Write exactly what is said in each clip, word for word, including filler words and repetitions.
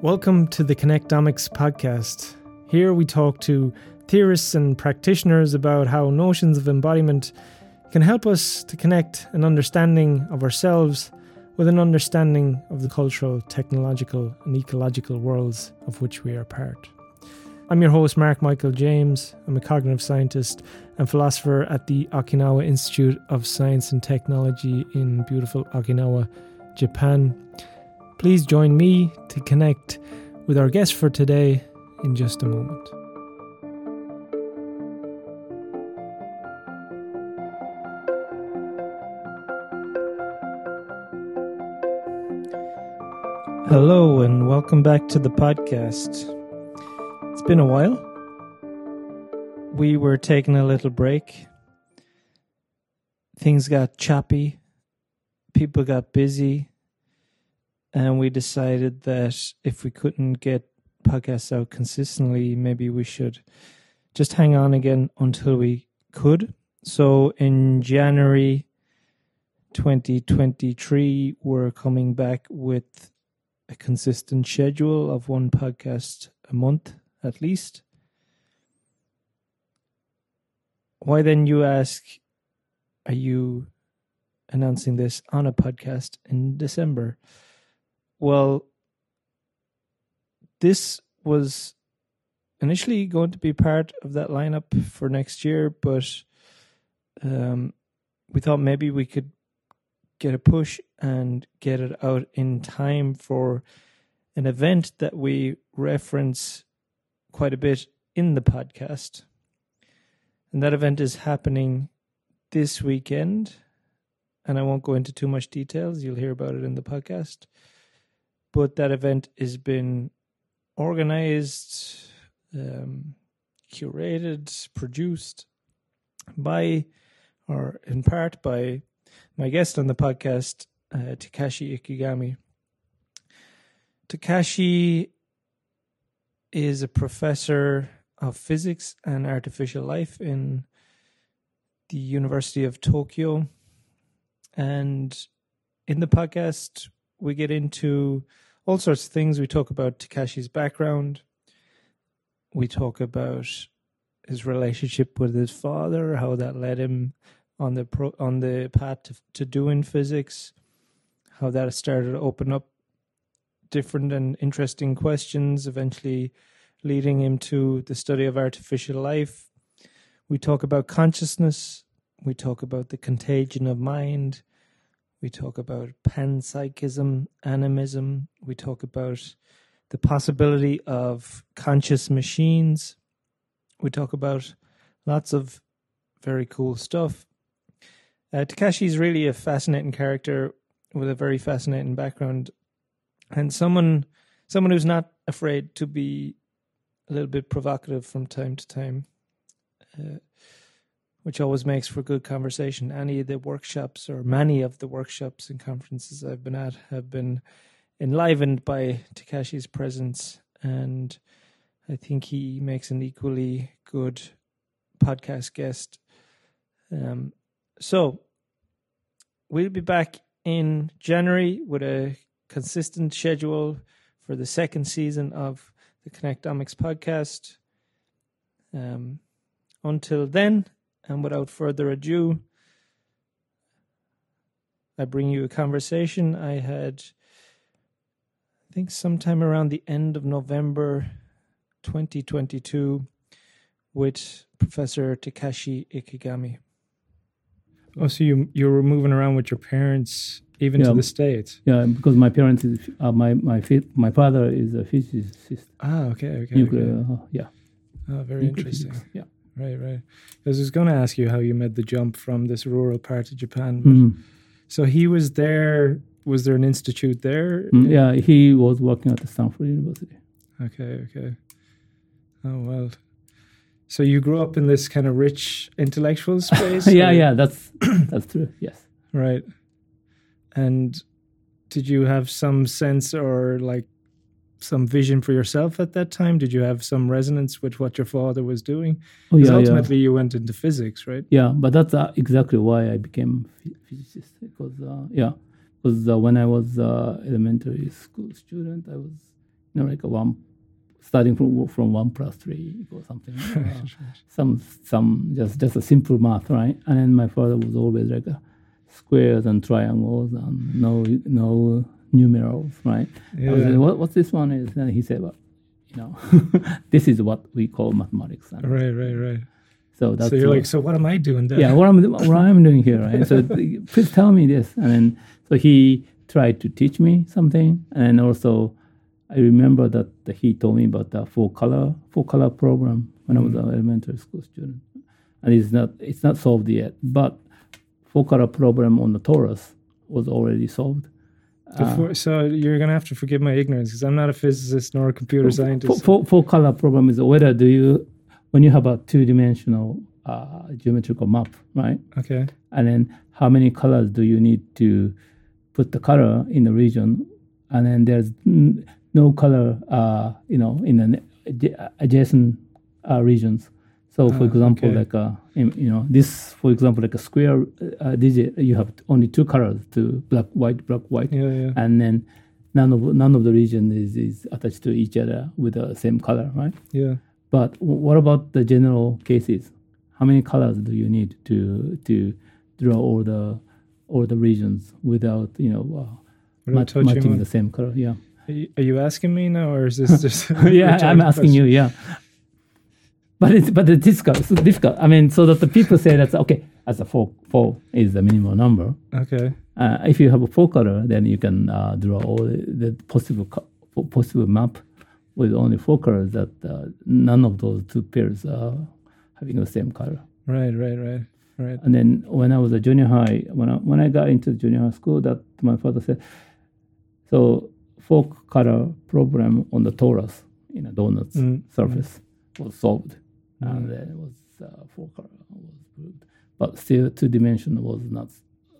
Welcome to the Connectomics Podcast. Here we talk to theorists and practitioners about how notions of embodiment can help us to connect an understanding of ourselves with an understanding of the cultural, technological and ecological worlds of which we are part. I'm your host, Mark Michael James. I'm a cognitive scientist and philosopher at the Okinawa Institute of Science and Technology in beautiful Okinawa, Japan. Please join me to connect with our guest for today in just a moment. Hello and welcome back to the podcast. It's been a while. We were taking a little break. Things got choppy. People got busy. And we decided that if we couldn't get podcasts out consistently, maybe we should just hang on again until we could. So in January twenty twenty-three, we're coming back with a consistent schedule of one podcast a month at least. Why then, you ask, are you announcing this on a podcast in December? Well, this was initially going to be part of that lineup for next year, but um, we thought maybe we could get a push and get it out in time for an event that we reference quite a bit in the podcast. And that event is happening this weekend, and I won't go into too much details. You'll hear about it in the podcast. But that event has been organized, um, curated, produced by, or in part by, my guest on the podcast, uh, Takashi Ikegami. Takashi is a professor of physics and artificial life in the University of Tokyo. And in the podcast, we get into all sorts of things. We talk about Takashi's background. We talk about his relationship with his father, how that led him on the pro, on the path to, to doing physics, how that started to open up different and interesting questions, eventually leading him to the study of artificial life. We talk about consciousness. We talk about the contagion of mind. We talk about panpsychism, animism. We talk about the possibility of conscious machines. We talk about lots of very cool stuff. Uh, Takashi is really a fascinating character with a very fascinating background, and someone someone who's not afraid to be a little bit provocative from time to time, uh, which always makes for good conversation. Any of the workshops or many of the workshops and conferences I've been at have been enlivened by Takashi's presence, and I think he makes an equally good podcast guest. Um, so we'll be back in January with a consistent schedule for the second season of the Connectomics Podcast. Um, until then, and without further ado, I bring you a conversation I had, I think, sometime around the end of November twenty twenty-two with Professor Takashi Ikegami. Oh, so you you were moving around with your parents, even yeah, to the States. Yeah, because my parents, is, uh, my my my father is a physicist. Ah, okay, okay. Nuclear, okay. Uh, yeah. Oh, very Nuclear interesting. Physics, yeah. Right, right. I was going to ask you how you made the jump from this rural part of Japan. But mm-hmm. So he was there. Was there an institute there? Mm, yeah, he was working at the Stanford University. Okay, okay. Oh, well. So you grew up in this kind of rich intellectual space? yeah, or? yeah, that's that's true, yes. Right. And Did you have some sense or like some vision for yourself at that time? Did you have some resonance with what your father was doing? Oh, yeah, ultimately yeah. you went into physics, right? Yeah, but that's uh, exactly why I became a physicist. Because, uh, yeah, because uh, when I was uh, elementary school student, I was, you know, like a one, starting from from one plus three or something. Uh, some, some just, just a simple math, right? And then my father was always like a squares and triangles and no no numerals, right? Yeah. I was like, what, what's this one is? And he said, well, you know, this is what we call mathematics. And right, right, right. So that's so you're what, like, so what am I doing there? Yeah, what am what I'm doing here, right? So please tell me this. And then so he tried to teach me something, and also I remember that he told me about the four color four color program when mm. I was an elementary school student, and it's not it's not solved yet, but four color problem on the torus was already solved. Before, uh, so you're going to have to forgive my ignorance because I'm not a physicist nor a computer four, scientist. Four, four color problem is whether do you, when you have a two-dimensional uh, geometrical map, right? Okay. And then how many colors do you need to put the color in the region? And then there's no color, uh, you know, in the adjacent uh, regions. So, for ah, example, okay. like a, you know, this, for example, like a square uh, digit, you have only two colors: to black, white, black, white, yeah, yeah. and then none of none of the region is, is attached to each other with the same color, right? Yeah. But w- what about the general cases? How many colors do you need to to draw all the all the regions without you know uh, mat- matching one? The same color? Yeah. Are you, are you asking me now, or is this just? yeah, I'm asking question? you. Yeah. But it's but it's difficult. It's difficult. I mean, so that the people say that okay, as a four, four is the minimal number. Okay. Uh, if you have a four color, then you can uh, draw all the, the possible co- possible map with only four colors that uh, none of those two pairs are having the same color. Right, right, right, right. And then when I was a junior high, when I, when I got into junior high school, that my father said, so four color problem on the torus in a donut's mm. surface mm. was solved. And then it was uh, four color was good, but still two dimension was not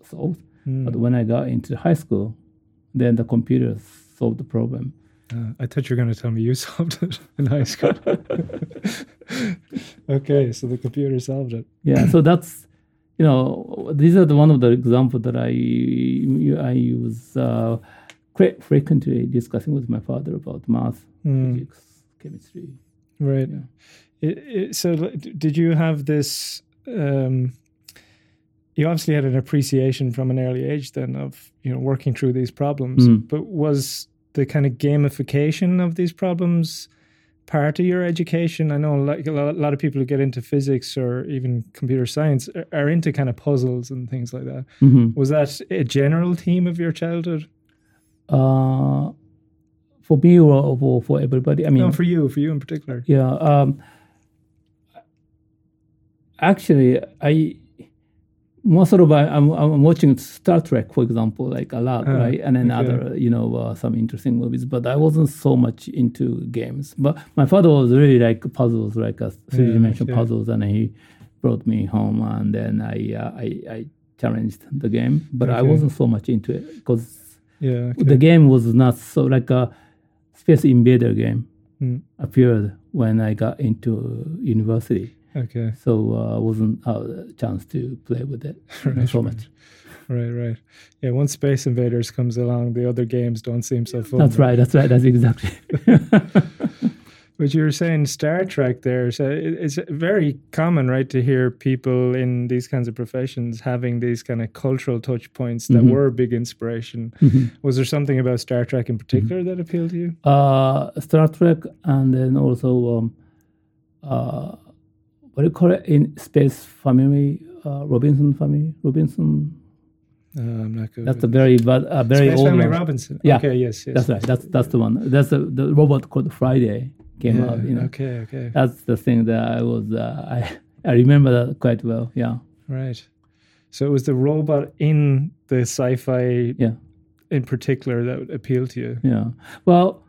solved. Mm. But when I got into high school, then the computer solved the problem. Uh, I thought you were going to tell me you solved it in high school. Okay, so the computer solved it. Yeah, so that's you know these are the one of the examples that I I use uh, quite frequently discussing with my father about math, mm. physics, chemistry. Right. Yeah. It, it, so did you have this, um, you obviously had an appreciation from an early age then of, you know, working through these problems, mm. but was the kind of gamification of these problems part of your education? I know like a lot of people who get into physics or even computer science are, are into kind of puzzles and things like that. Mm-hmm. Was that a general theme of your childhood? Uh, for me or for, for everybody? I mean, no, for you, for you in particular. Yeah. Um, Actually, I most sort of I, I'm I'm watching Star Trek, for example, like a lot, uh, right? And then okay. other, you know, uh, some interesting movies. But I wasn't so much into games. But my father was really like puzzles, like a three-dimensional yeah, okay. puzzles, and he brought me home, and then I uh, I, I challenged the game. But okay. I wasn't so much into it because yeah, okay. the game was not so like a Space Invader game mm. appeared when I got into university. Okay. So I uh, wasn't uh, a chance to play with it right, so right. much. Right, right. Yeah, once Space Invaders comes along, the other games don't seem so fun. That's right, right. That's right. That's exactly. But you were saying Star Trek there. So it's very common, right, to hear people in these kinds of professions having these kind of cultural touch points that mm-hmm. were a big inspiration. Mm-hmm. Was there something about Star Trek in particular mm-hmm. that appealed to you? Uh, Star Trek and then also... Um, uh, What do you call it in space family? Uh, Robinson family? Robinson? Uh, I'm not good. That's a very bad, a very space old family one. Robinson. Yeah. Okay, yes, yes. That's right. That's that's the one. That's a, the robot called Friday came yeah, out. You know? Okay, okay. That's the thing that I was. Uh, I I remember that quite well. Yeah. Right. So it was the robot in the sci-fi. Yeah. In particular, that appealed to you. Yeah. Well,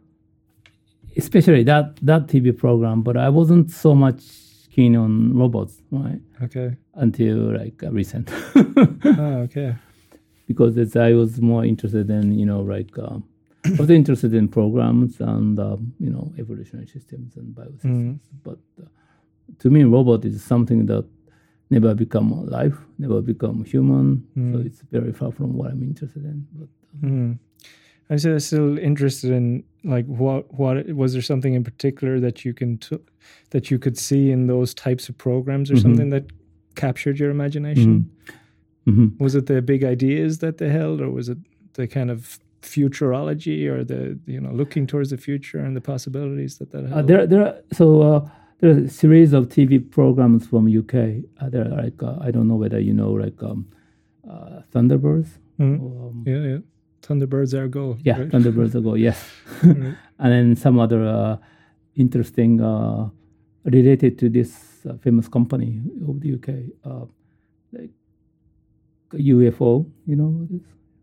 especially that that T V program, but I wasn't so much keen on robots, right? Okay. Until like uh, recent. Oh, okay. because it's, I was more interested in, you know, like, um, I was interested in programs and, um, you know, evolutionary systems and biosystems. Mm-hmm. But uh, to me, robot is something that never become alive, never become human. Mm-hmm. So it's very far from what I'm interested in. But um, mm-hmm. I'm still, still interested in, like, what what was there something in particular that you can t- that you could see in those types of programs or mm-hmm. something that captured your imagination? Mm-hmm. Mm-hmm. Was it the big ideas that they held, or was it the kind of futurology, or the, you know, looking towards the future and the possibilities that that uh, there there are, so uh, there's a series of T V programs from U K. Uh, there are like uh, I don't know whether you know, like um, uh, Thunderbirds. Mm-hmm. Or, um, yeah, yeah, Thunderbirds Ergo. Yeah, right? Thunderbirds Ergo. Yes, right. And then some other uh, interesting uh, related to this uh, famous company of the U K, uh, like U F O. You know this.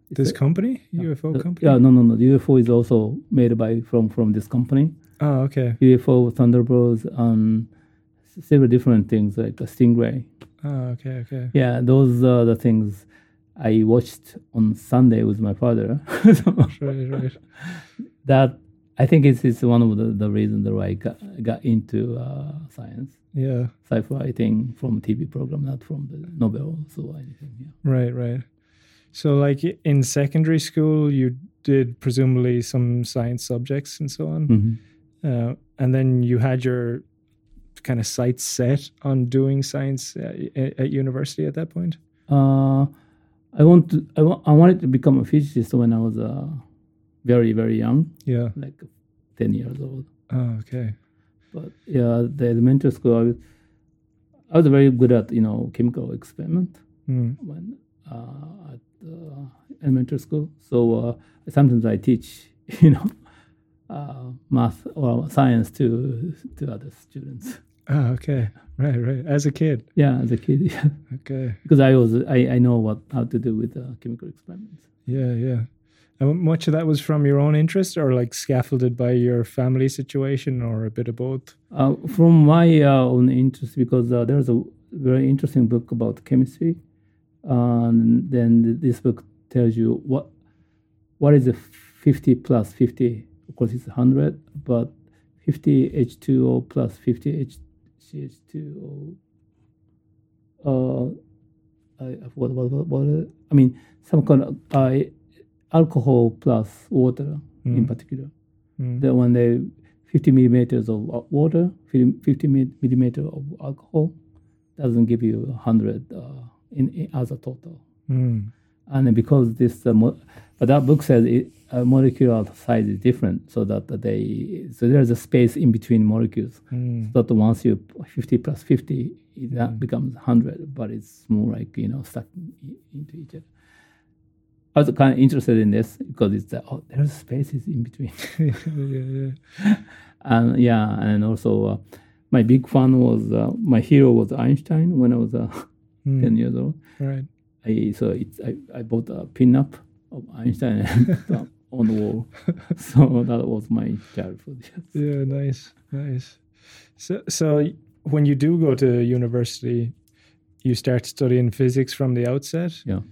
It's this a, company? Yeah, U F O the, company? Yeah, no, no, no. The U F O is also made by from, from this company. Oh, okay. U F O, Thunderbirds, um, several different things, like a Stingray. Oh, okay, okay. Yeah, those are the things I watched on Sunday with my father. So right, right. That, I think it's, it's one of the, the reasons that I got, got into uh, science. Yeah. Sci-fi thing from T V program, not from the novel, so anything, yeah. Right, right. So, like, in secondary school, you did presumably some science subjects and so on. Mm-hmm. Uh, and then you had your kind of sights set on doing science at, at university at that point? Uh, I want to, I, wa- I wanted to become a physicist when I was uh, very, very young. Yeah. Like ten years old. Oh, okay. But, yeah, the elementary school, I was, I was very good at, you know, chemical experiment. Mm. When uh, at Uh, elementary school, so uh, sometimes I teach, you know, uh, math or science to to other students. Oh, okay, right, right. As a kid, yeah, as a kid, yeah. Okay, because I was I, I know what how to do with uh, chemical experiments. Yeah, yeah. And much of that was from your own interest, or like scaffolded by your family situation, or a bit of both. Uh, from my uh, own interest, because uh, there's a very interesting book about chemistry. And then this book tells you what what is a fifty plus fifty. Of course, it's one hundred, but fifty H two O plus fifty C H two O. Uh, I, what, what, what, what, I mean, some kind of uh, alcohol plus water mm. in particular. Mm. That when they fifty millimeters of water, fifty millimeters of alcohol, doesn't give you one hundred. Uh, In, in as a total, mm. and because this, uh, mo- but that book says it, uh, molecular size is different, so that they so there's a space in between molecules. Mm. So that once you fifty plus fifty, it mm. becomes one hundred, but it's more like, you know, stuck into each other. I was kind of interested in this because it's uh, oh, there's spaces in between, yeah, yeah, yeah. and yeah, and also uh, my big fan was uh, my hero was Einstein when I was a. Uh, ten years old. Right. I so it's I, I bought a pinup of Einstein on the wall. So that was my childhood. Yes. Yeah, nice, nice. So so when you do go to university, you start studying physics from the outset. Yeah.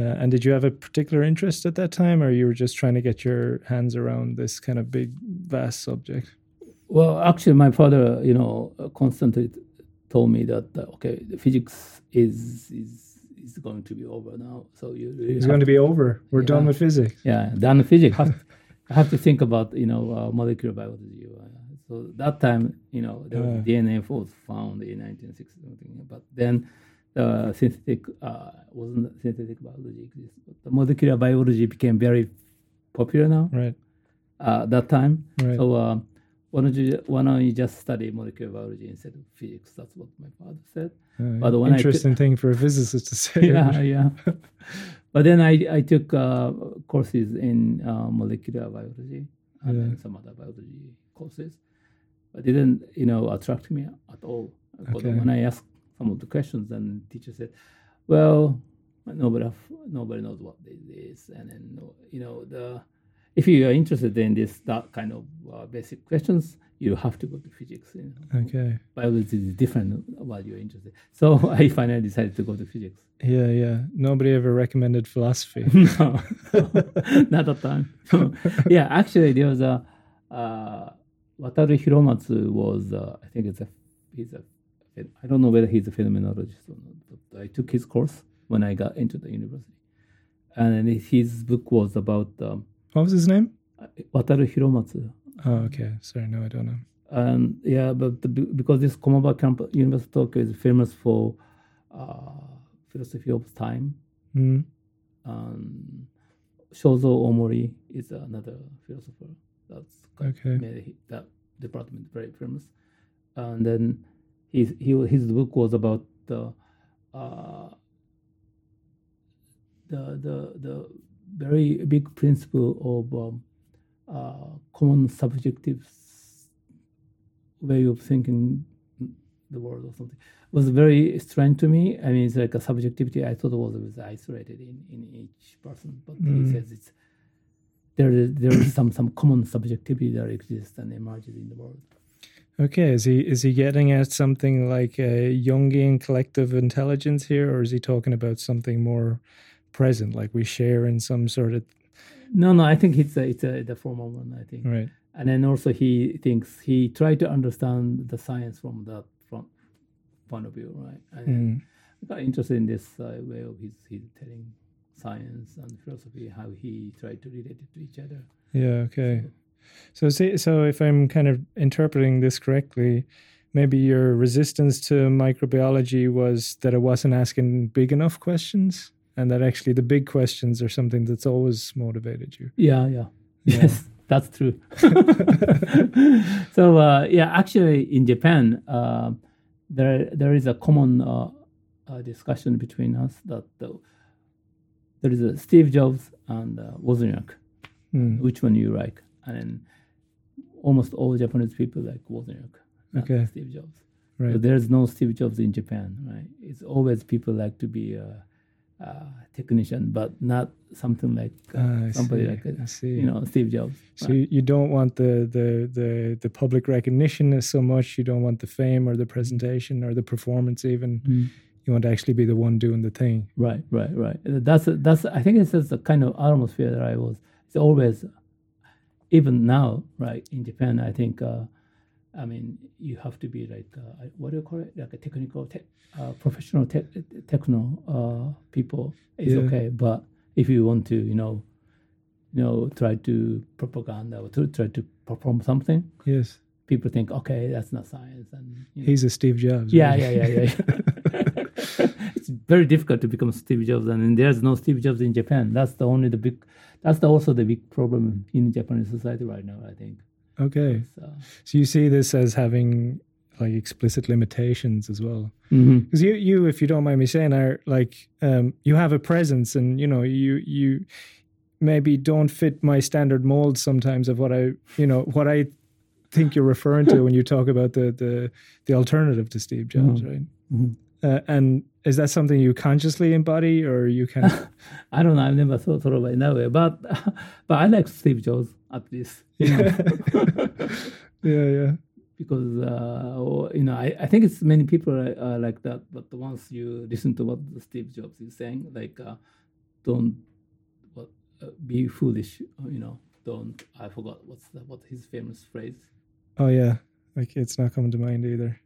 Uh, and did you have a particular interest at that time, or you were just trying to get your hands around this kind of big, vast subject? Well, actually, my father, you know, constantly told me that uh, okay, the physics is is is going to be over now. So you, you it's going to, to be over. We're yeah, done with physics. Yeah, done with physics. I have, have to think about, you know, uh, molecular biology. Uh, so that time, you know, there was uh, D N A was found in nineteen sixty something. But then, uh, synthetic uh, wasn't synthetic biology existed. But the molecular biology became very popular now. Right. Uh, that time. Right. So. Uh, Why don't, you, why don't you just study molecular biology instead of physics? That's what my father said. Uh, but when interesting I t- thing for a physicist to say. Yeah, yeah. But then I, I took uh, courses in uh, molecular biology and yeah. then some other biology courses. But it didn't, you know, attract me at all. Okay. When I asked some of the questions, then the teacher said, well, nobody nobody knows what this is. And then, you know, the... if you are interested in this that kind of uh, basic questions, you have to go to physics. You know? Okay. Biology is different what you're interested in. So I finally decided to go to physics. Yeah, yeah. Nobody ever recommended philosophy. No, not that time. Yeah, actually, there was a uh, Wataru Hiromatsu was, uh, I think it's a, he's a, I don't know whether he's a phenomenologist or not, but I took his course when I got into the university. And his book was about... Um, what was his name? Wataru Hiromatsu. Oh, okay. Sorry, no, I don't know. Um, yeah, but the, because this Komoba campus, University of Tokyo is famous for uh, philosophy of time. Mm. Um, Shozo Omori is another philosopher that's okay. made that department very famous. And then his he, his book was about the uh, the the the very big principle of um, Uh, common subjective way of thinking the world or something. It was very strange to me. I mean, it's like a subjectivity I thought was, was isolated in, in each person, but mm. he says it's there is there is some, some common subjectivity that exists and emerges in the world. Okay, is he is he getting at something like a Jungian collective intelligence here, or is he talking about something more present, like we share in some sort of... No, no, I think it's a, it's a, the formal one, I think. Right. And then also he thinks he tried to understand the science from that from point of view, right? And mm. I got interested in this uh, way of his, his telling science and philosophy, how he tried to relate it to each other. Yeah, okay. So, so, so if I'm kind of interpreting this correctly, maybe your resistance to microbiology was that it wasn't asking big enough questions? And that actually the big questions are something that's always motivated you. Yeah, yeah. yeah. Yes, that's true. So, uh, yeah, actually in Japan, uh, there there is a common uh, uh, discussion between us that uh, there is a Steve Jobs and uh, Wozniak, mm. which one you like. And then almost all Japanese people like Wozniak, not okay. Steve Jobs. Right. So there's no Steve Jobs in Japan, right? It's always people like to be... Uh, Uh, technician, but not something like uh, ah, somebody see, like a, you know Steve Jobs. So right. you, you don't want the, the the the public recognition so much. You don't want the fame or the presentation or the performance even. Mm. You want to actually be the one doing the thing. Right, right, right. That's that's. I think it's the kind of atmosphere that I was. It's always, even now, right in Japan. I think. Uh, I mean, you have to be like, uh, what do you call it? Like a technical, te- uh, professional, te- techno uh, people. It's yeah. okay, but if you want to, you know, you know, try to propaganda or to try to perform something, yes, people think, okay, that's not science. And you know. He's a Steve Jobs. Yeah, right? yeah, yeah, yeah. yeah. It's very difficult to become Steve Jobs, and there's no Steve Jobs in Japan. That's the only the big. That's the, also the big problem in Japanese society right now, I think. Okay. So. so you see this as having like explicit limitations as well. Because mm-hmm. you, you, if you don't mind me saying, are like um, you have a presence and, you know, you you maybe don't fit my standard mold sometimes of what I, you know, what I think you're referring to when you talk about the the, the alternative to Steve Jobs, mm-hmm. right? Mm-hmm. Uh, and is that something you consciously embody or you can... I don't know. I've never thought, thought about it in that way. But, but I like Steve Jobs at least. You know? yeah, yeah. Because, uh, you know, I, I think it's many people are, are like that. But once you listen to what Steve Jobs is saying, like, uh, don't what, uh, be foolish, you know, don't... I forgot what's the, what his famous phrase. Oh, yeah. Like, it's not coming to mind either.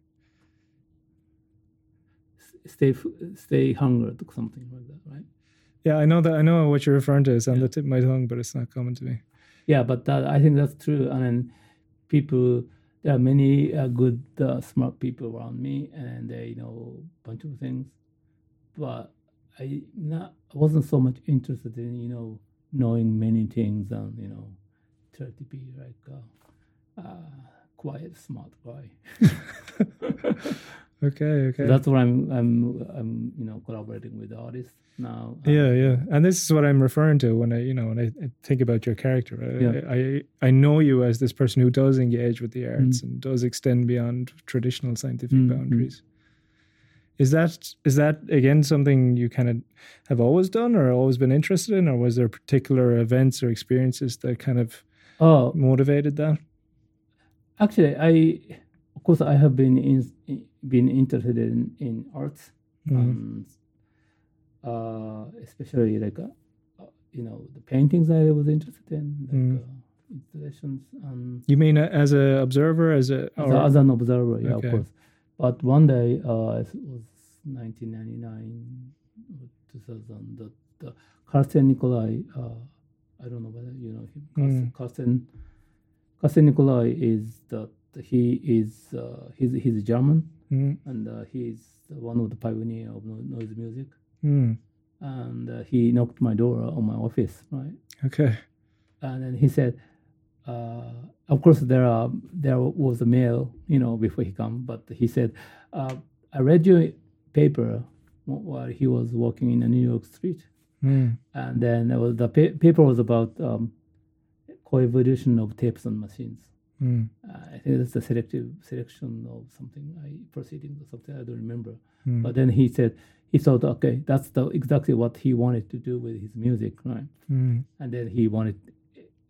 Stay, stay hungered or something like that, right? Yeah, I know that. I know what you're referring to. It's on yeah. the tip of my tongue, but it's not coming to me. Yeah, but that, I think that's true. And then people, there are many uh, good, uh, smart people around me, and they know a bunch of things. But I not, I wasn't so much interested in, you know, knowing many things and, you know, try to be like a, a quiet, smart guy. Okay, okay. So that's what I'm, I'm, I'm, you know, collaborating with artists now. Um, yeah, yeah. And this is what I'm referring to when I, you know, when I think about your character. I, yeah. I, I know you as this person who does engage with the arts mm-hmm. and does extend beyond traditional scientific mm-hmm. boundaries. Is that is that again something you kind of have always done or always been interested in, or was there particular events or experiences that kind of oh, motivated that? Actually, I of course I have been in, been interested in in arts, mm-hmm. and uh, especially like uh, you know the paintings I was interested in. Like, mm. uh, installations. Um, you mean as an observer, as a as, a, as an observer, yeah, okay. Of course. But one day, uh, it was nineteen ninety-nine, two thousand. The, the Carsten Nicolai, uh, I don't know whether you know him. Carsten, mm. Carsten, Carsten Nicolai is that he is uh, he's he's German, mm. and uh, he is one of the pioneers of noise music. Mm. And uh, he knocked my door on my office, right? Okay. And then he said, uh, of course, there are there was a mail, you know, before he come. But he said, uh, I read your paper while he was walking in a New York street. Mm. And then it was, the pa- paper was about um, coevolution of tapes and machines. Mm. Uh, I think it's the selective selection of something, I proceeding or something, I don't remember. Mm. But then he said, he thought, okay, that's the, exactly what he wanted to do with his music, right? Mm. And then he wanted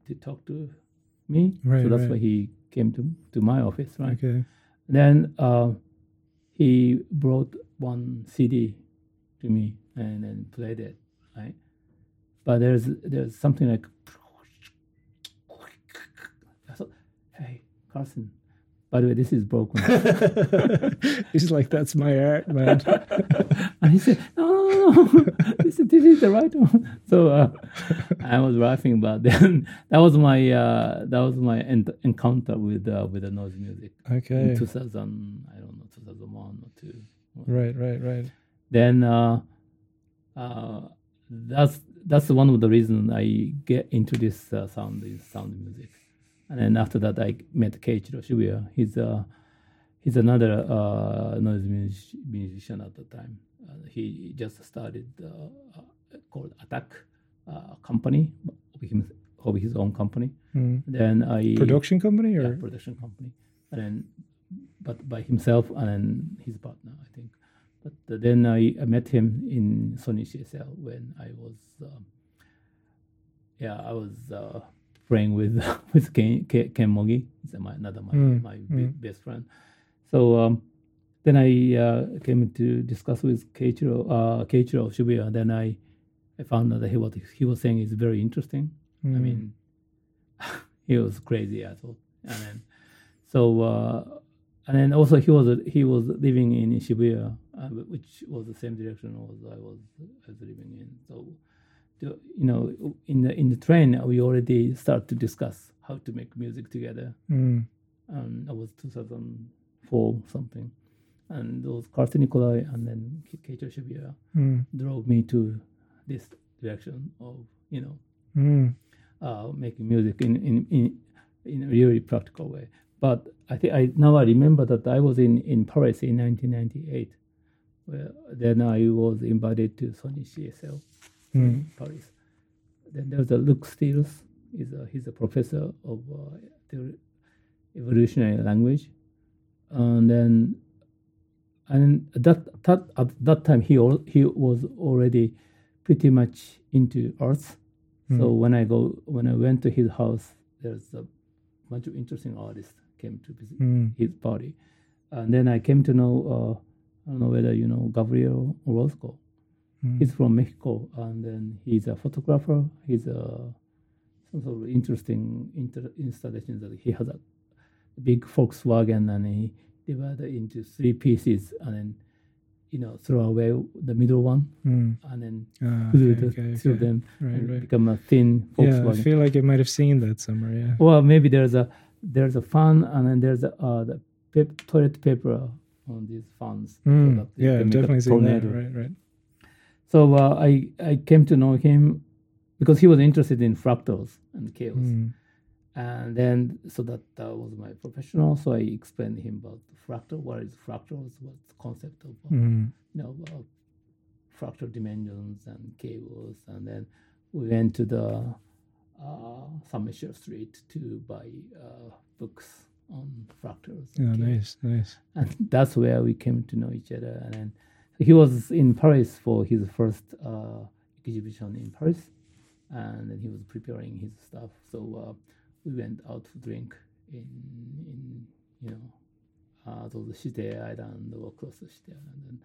to talk to me, right, so that's right. why he came to to my office, right? Okay. Then uh, he brought one C D to me and then played it, right? But there's there's something like, I thought, hey, Carsten, by the way, this is broken. He's like, that's my art, man. And he said, no, no, no, no. This, this is the right one. So uh, I was laughing, but then that was my uh, that was my en- encounter with uh, with the noise music. Okay. In two thousand, I don't know, two thousand one or two. Right, right, right. Then uh, uh, that's that's one of the reasons I get into this uh, sound this sound music. And then after that, I met Keiichiro Shibuya. He's a he's another uh, noise music, musician at the time. Uh, he just started uh, uh, called Attack uh, company of, him, of his own company. Mm. Then I production company or yeah, production company, and then but by himself and then his partner, I think. But then I, I met him in Sony C S L when I was um, yeah I was. Uh, Playing with with Ken, Ken, Ken Mogi, another my mm. my mm. best friend. So um, then I uh, came to discuss with Keiichiro uh, Keiichiro Shibuya. Then I, I found out that he, what he was saying is very interesting. Mm. I mean, he was crazy, I thought. And then, so uh, and then also he was he was living in Shibuya, uh, which was the same direction as I was I was living in. So. You know, in the in the train, we already start to discuss how to make music together. Mm. Um, that was two thousand four something, and it was Carsten Nicolai and then Keiichiro Shibuya mm. drove me to this direction of you know mm. uh, making music in, in in in a really practical way. But I think I now I remember that I was in, in Paris in nineteen ninety-eight, where then I was invited to Sony C S L. Mm. Paris. Then there's a Luke Steels. He's a, he's a professor of uh, theory, evolutionary language, and then and that, that at that time he al- he was already pretty much into arts. Mm. So when I go when I went to his house, there's a bunch of interesting artists came to visit mm. his party, and then I came to know uh, I don't know whether you know Gabriel Orozco. He's from Mexico, and then he's a photographer. He's a some sort of interesting inter- installation that he has a big Volkswagen, and he divided into three pieces, and then you know throw away the middle one, mm. and then ah, glue okay, the okay, two okay. of them right, and right. become a thin Volkswagen. Yeah, I feel like I might have seen that somewhere. Yeah. Well, maybe there's a there's a fan, and then there's a uh, the pep- toilet paper on these fans. Mm. So yeah, I've definitely seen that. Right, right. So uh, I, I came to know him because he was interested in fractals and chaos. Mm. And then, so that, that was my professional. So I explained to him about the fractal, what is fractals, what's the concept of, uh, mm. you know, uh, fractal dimensions and chaos. And then we went to the uh, Somerset Street to buy uh, books on fractals. And oh, nice, nice. And that's where we came to know each other. And then He was in Paris for his first uh, exhibition in Paris, and then he was preparing his stuff. So uh, we went out to drink in, in you know, uh, to the Shite Island or across the Shite Island, and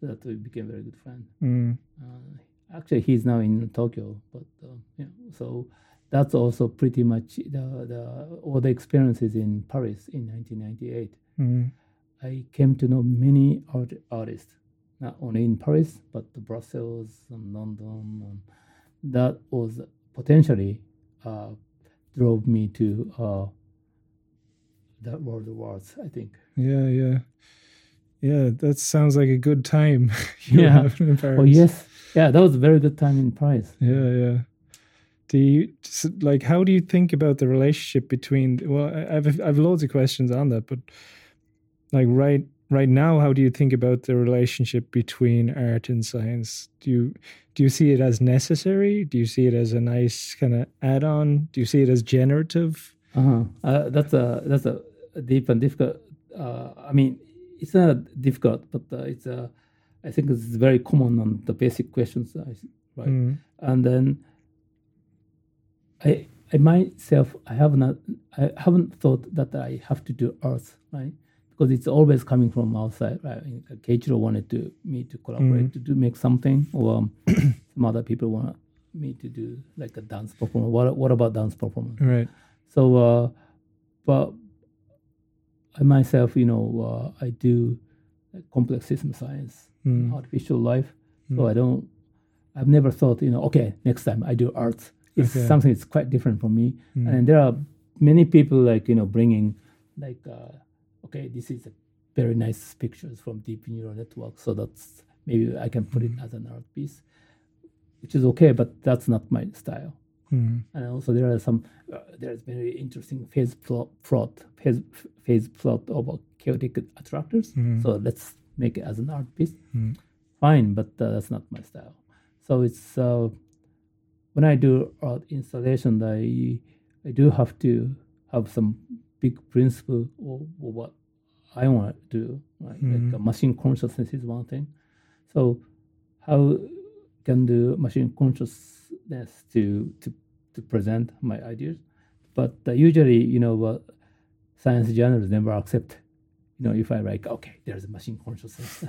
so that we became very good friends. Mm. Uh, actually, he's now in Tokyo, but uh, yeah, so that's also pretty much the, the all the experiences in Paris in nineteen ninety-eight. Mm. I came to know many art, artists, not only in Paris, but Brussels and London. And that was potentially uh, drove me to uh, the world awards, I think. Yeah, yeah. Yeah, that sounds like a good time you yeah. were having in Paris. Oh, yes. Yeah, that was a very good time in Paris. Yeah, yeah. Do you, like, how do you think about the relationship between, well, I have, I have loads of questions on that, but like right right now, how do you think about the relationship between art and science? Do you do you see it as necessary? Do you see it as a nice kind of add-on? Do you see it as generative? Uh-huh. Uh, that's a that's a deep and difficult. Uh, I mean, it's not difficult, but uh, it's a. I think it's very common on the basic questions, right? Mm. And then I I myself I have not I haven't thought that I have to do art, right? Because it's always coming from outside, right? Keiichiro wanted to, me to collaborate, mm-hmm. to do, make something, or um, some other people want me to do like a dance performance. What, what about dance performance? Right. So, uh, but I myself, you know, uh, I do complex system science, mm. artificial life. Mm. So I don't, I've never thought, you know, okay, next time I do arts. It's okay. Something that's quite different from me. Mm. And there are many people like, you know, bringing like... Uh, okay, this is a very nice pictures from deep neural network, so that's maybe I can put mm-hmm. it as an art piece, which is okay, but that's not my style. Mm-hmm. And also there are some, uh, there's very interesting phase plot, plot phase, phase plot of chaotic attractors, mm-hmm. so let's make it as an art piece. Mm-hmm. Fine, but uh, that's not my style. So it's, uh, when I do art installation, I I do have to have some big principle or, or what I want to do, right? Mm-hmm. Like machine consciousness is one thing. So how can do machine consciousness to to, to present my ideas? But uh, usually, you know, uh, science journals never accept, you know, if I write, okay, there's a machine consciousness,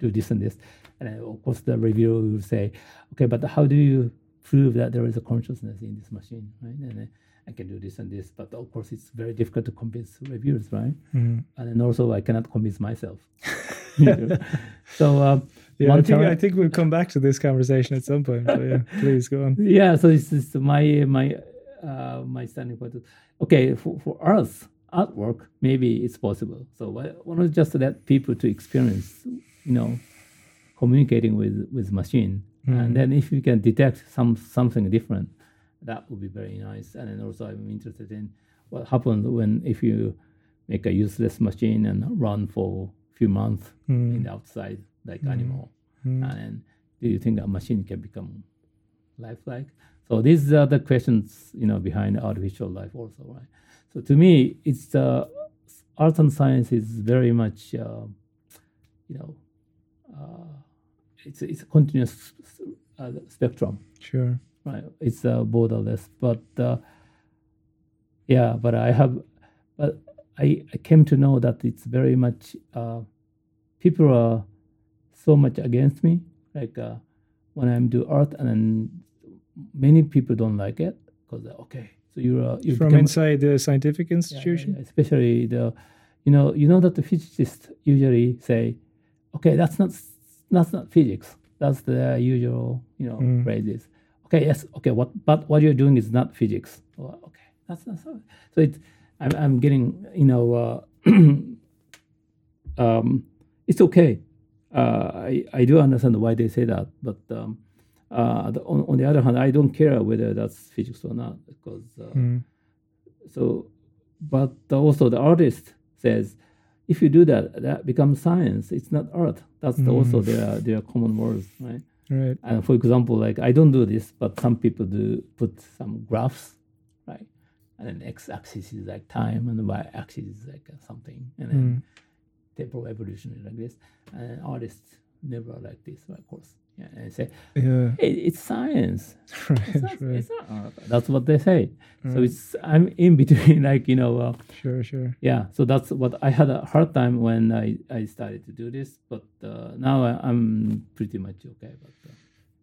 do this and this. And I, of course, the reviewer will say, okay, but how do you prove that there is a consciousness in this machine, right? And I, I can do this and this, but of course it's very difficult to convince reviewers, right? Mm-hmm. And then also I cannot convince myself. so um, yeah, I, think, I think we'll come back to this conversation at some point. But yeah, please go on. Yeah, so it's, it's my my uh, my standing point. Okay, for for us artwork, maybe it's possible. So why, why not just let people to experience, you know, communicating with with machine, mm-hmm. and then if you can detect some something different. That would be very nice. And then also I'm interested in what happens when if you make a useless machine and run for a few months mm. in the outside like mm. animal. Mm. And do you think a machine can become lifelike? So these are the questions, you know, behind artificial life also, right? So to me, it's uh, art and science is very much, uh, you know, uh, it's, it's a continuous uh, spectrum. Sure. Right, it's uh, borderless, but uh, yeah, but I have, but I, I came to know that it's very much uh, people are so much against me. Like uh, when I do art, and then many people don't like it because okay, so you're uh, you from become, inside the scientific institution, yeah, yeah, especially the, you know, you know that the physicists usually say, okay, that's not that's not physics. That's their usual, you know, mm. phrases. Okay, yes, okay, what, but what you're doing is not physics. Well, okay, that's not so. So it's, I'm, I'm getting, you know, uh, um, it's okay. Uh, I, I do understand why they say that, but um, uh, the, on, on the other hand, I don't care whether that's physics or not, because, uh, mm. so, but also the artist says, if you do that, that becomes science, it's not art. That's mm. the, also their, their common words, right? Right. And for example, like I don't do this, but some people do put some graphs, right? And then x-axis is like time, and the y-axis is like something, and then mm. temporal evolution is like this. And artists never like this, of course. Yeah, and say, yeah. Hey, it's science. Right, it's not, right. It's not art. That's what they say. Right. So it's I'm in between, like, you know. Uh, sure, sure. Yeah. So that's what I had a hard time when I, I started to do this, but uh, now I, I'm pretty much okay about that.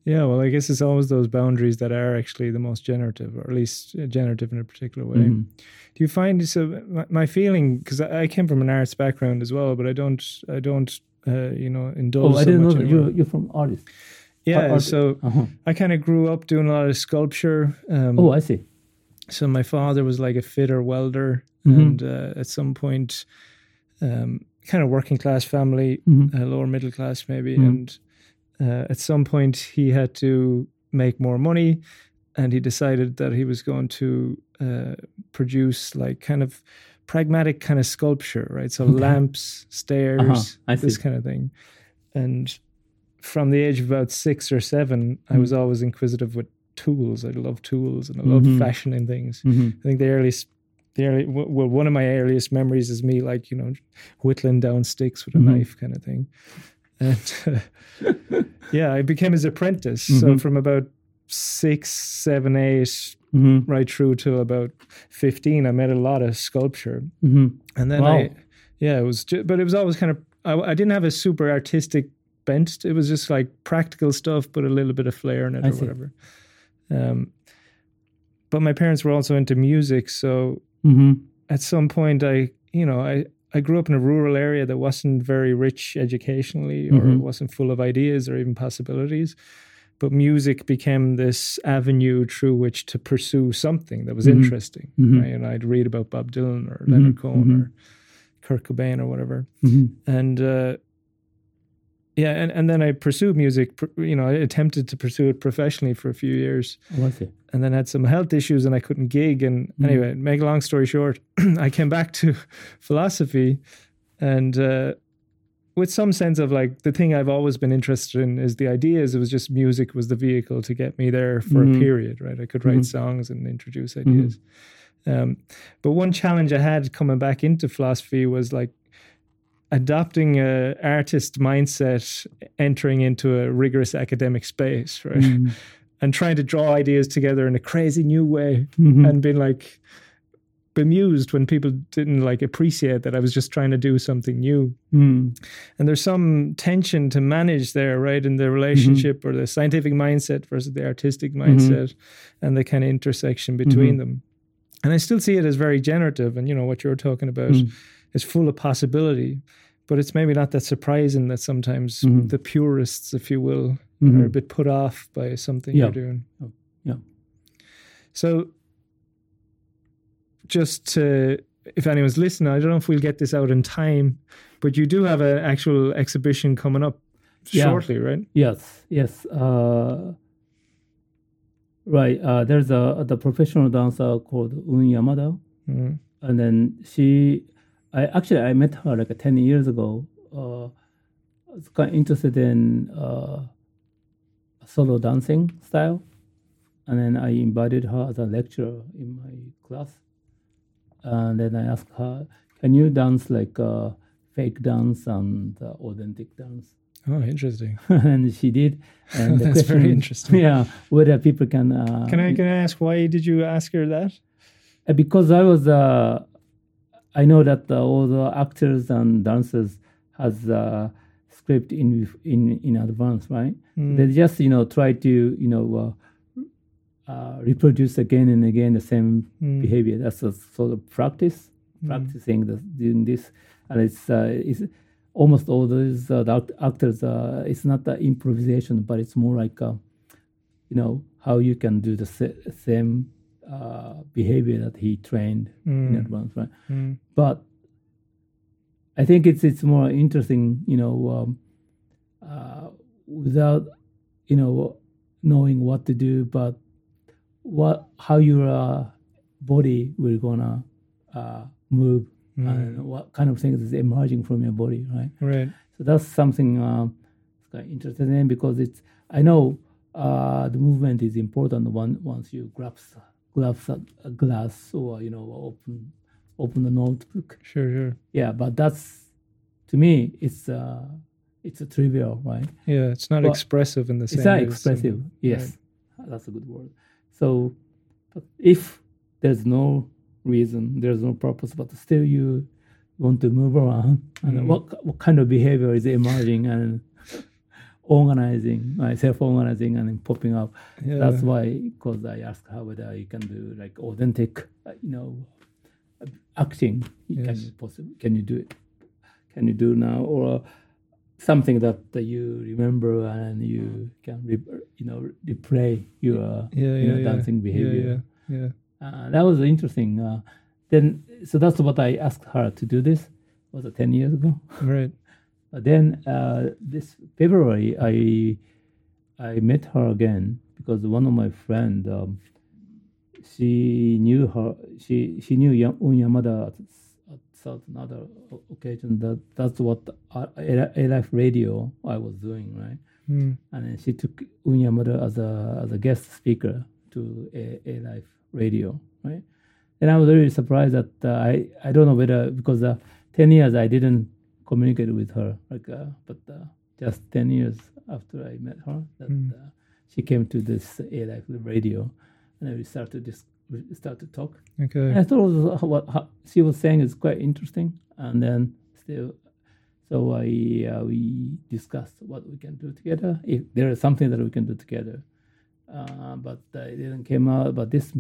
Yeah, well, I guess it's always those boundaries that are actually the most generative, or at least generative in a particular way. Mm-hmm. Do you find, so my, my feeling, because I, I came from an arts background as well, but I don't, I don't, uh, you know, indulge. Oh, so I didn't much know that. You're, you're from artists. Yeah, artists. So uh-huh. I kind of grew up doing a lot of sculpture. Um, oh, I see. So my father was like a fitter welder, mm-hmm. and uh, at some point, um, kind of working class family, mm-hmm. uh, lower middle class maybe, mm-hmm. and Uh, at some point, he had to make more money, and he decided that he was going to uh, produce like kind of pragmatic kind of sculpture, right? So okay. lamps, stairs, uh-huh. this see. kind of thing. And from the age of about six or seven, mm-hmm. I was always inquisitive with tools. I love tools, and I love mm-hmm. fashioning things. Mm-hmm. I think the earliest, the early, well, one of my earliest memories is me like, you know, whittling down sticks with a mm-hmm. knife kind of thing. And uh, yeah, I became his apprentice. Mm-hmm. So from about six, seven, eight, mm-hmm. right through to about fifteen, I made a lot of sculpture. Mm-hmm. And then wow. I, yeah, it was, ju- but it was always kind of, I, I didn't have a super artistic bent. It was just like practical stuff, but a little bit of flair in it I or see. whatever. Um, but my parents were also into music. So mm-hmm. at some point I, you know, I, I grew up in a rural area that wasn't very rich educationally, or mm-hmm. wasn't full of ideas or even possibilities. But music became this avenue through which to pursue something that was mm-hmm. interesting. Mm-hmm. Right? And I'd read about Bob Dylan or mm-hmm. Leonard Cohen mm-hmm. or Kurt Cobain or whatever. Mm-hmm. And uh, yeah, and, and then I pursued music, you know, I attempted to pursue it professionally for a few years. Oh, I see. And then had some health issues and I couldn't gig. And mm-hmm. anyway, make a long story short, I came back to philosophy and uh, with some sense of like the thing I've always been interested in is the ideas. It was just music was the vehicle to get me there for mm-hmm. a period, right? I could write mm-hmm. songs and introduce ideas. Mm-hmm. Um, but one challenge I had coming back into philosophy was like, adopting an artist mindset, entering into a rigorous academic space, right? Mm-hmm. And trying to draw ideas together in a crazy new way mm-hmm. and being like bemused when people didn't like appreciate that I was just trying to do something new. Mm. And there's some tension to manage there, right? In the relationship mm-hmm. or the scientific mindset versus the artistic mindset mm-hmm. and the kind of intersection between mm-hmm. them. And I still see it as very generative and, you know, what you're talking about mm. is full of possibility. But it's maybe not that surprising that sometimes mm-hmm. the purists, if you will, mm-hmm. are a bit put off by something yeah. you're doing. Oh, yeah. So just to, if anyone's listening, I don't know if we'll get this out in time, but you do have an actual exhibition coming up yeah. shortly, right? Yes, yes. Uh, right. Uh, there's a the professional dancer called Un Yamada. Mm-hmm. And then she... I actually I met her like ten years ago. Uh, I was kind of interested in uh, solo dancing style, and then I invited her as a lecturer in my class. And then I asked her, "Can you dance like uh, fake dance and uh, authentic dance?" Oh, interesting! And she did. And that's the question, very interesting. Yeah, whether people can. Uh, can I can I ask why did you ask her that? Uh, because I was. Uh, I know that uh, all the actors and dancers has uh, script in in in advance, right? Mm. They just you know try to you know uh, uh, reproduce again and again the same mm. behavior. That's a sort of practice, mm. practicing the, doing this, and it's uh, it's almost all those uh, the actors. Uh, it's not the improvisation, but it's more like uh, you know how you can do the se- same. Uh, behavior that he trained mm. in advance, right? Mm. But I think it's it's more interesting, you know, um, uh, without you know knowing what to do, but what how your uh, body will gonna uh, move mm. and what kind of things is emerging from your body, right? Right. So that's something um, kind of interesting in because it's I know uh, the movement is important one once you grasp. Gloves at a glass or, you know, open open a notebook. Sure, sure. Yeah, but that's, to me, it's uh, it's a trivial, right? Yeah, it's not but expressive in the same way. It's not expressive, some, yes. Right. That's a good word. So but if there's no reason, there's no purpose, but still you want to move around, and mm. what, what kind of behavior is emerging and organizing, right, self-organizing and then popping up. Yeah. That's why, because I asked how whether you can do like authentic, you know, acting. Yes. Can you possibly, can you do it? Can you do now or something that, that you remember and you can, re- you know, replay your yeah, yeah, you know, yeah, dancing behavior. Yeah, yeah, yeah. Uh, that was interesting. Uh, then, so that's what I asked her to do. This was it ten years ago, right? Then uh, this February, I I met her again because one of my friend, um, she knew her. She she knew Un Yamada at, at certain other occasion. That that's what A-Life Radio I was doing, right? Mm. And then she took Un Yamada as a as a guest speaker to A-Life Radio, right? And I was really surprised that uh, I I don't know whether because uh, ten years I didn't communicated with her, like, uh, but uh, just ten years after I met her, that mm. uh, she came to this A-Life Radio, and we started this, we started to talk. Okay. And I thought what she was saying is quite interesting, and then still, so I uh, we discussed what we can do together. If there is something that we can do together, uh, but uh, it didn't came out. But this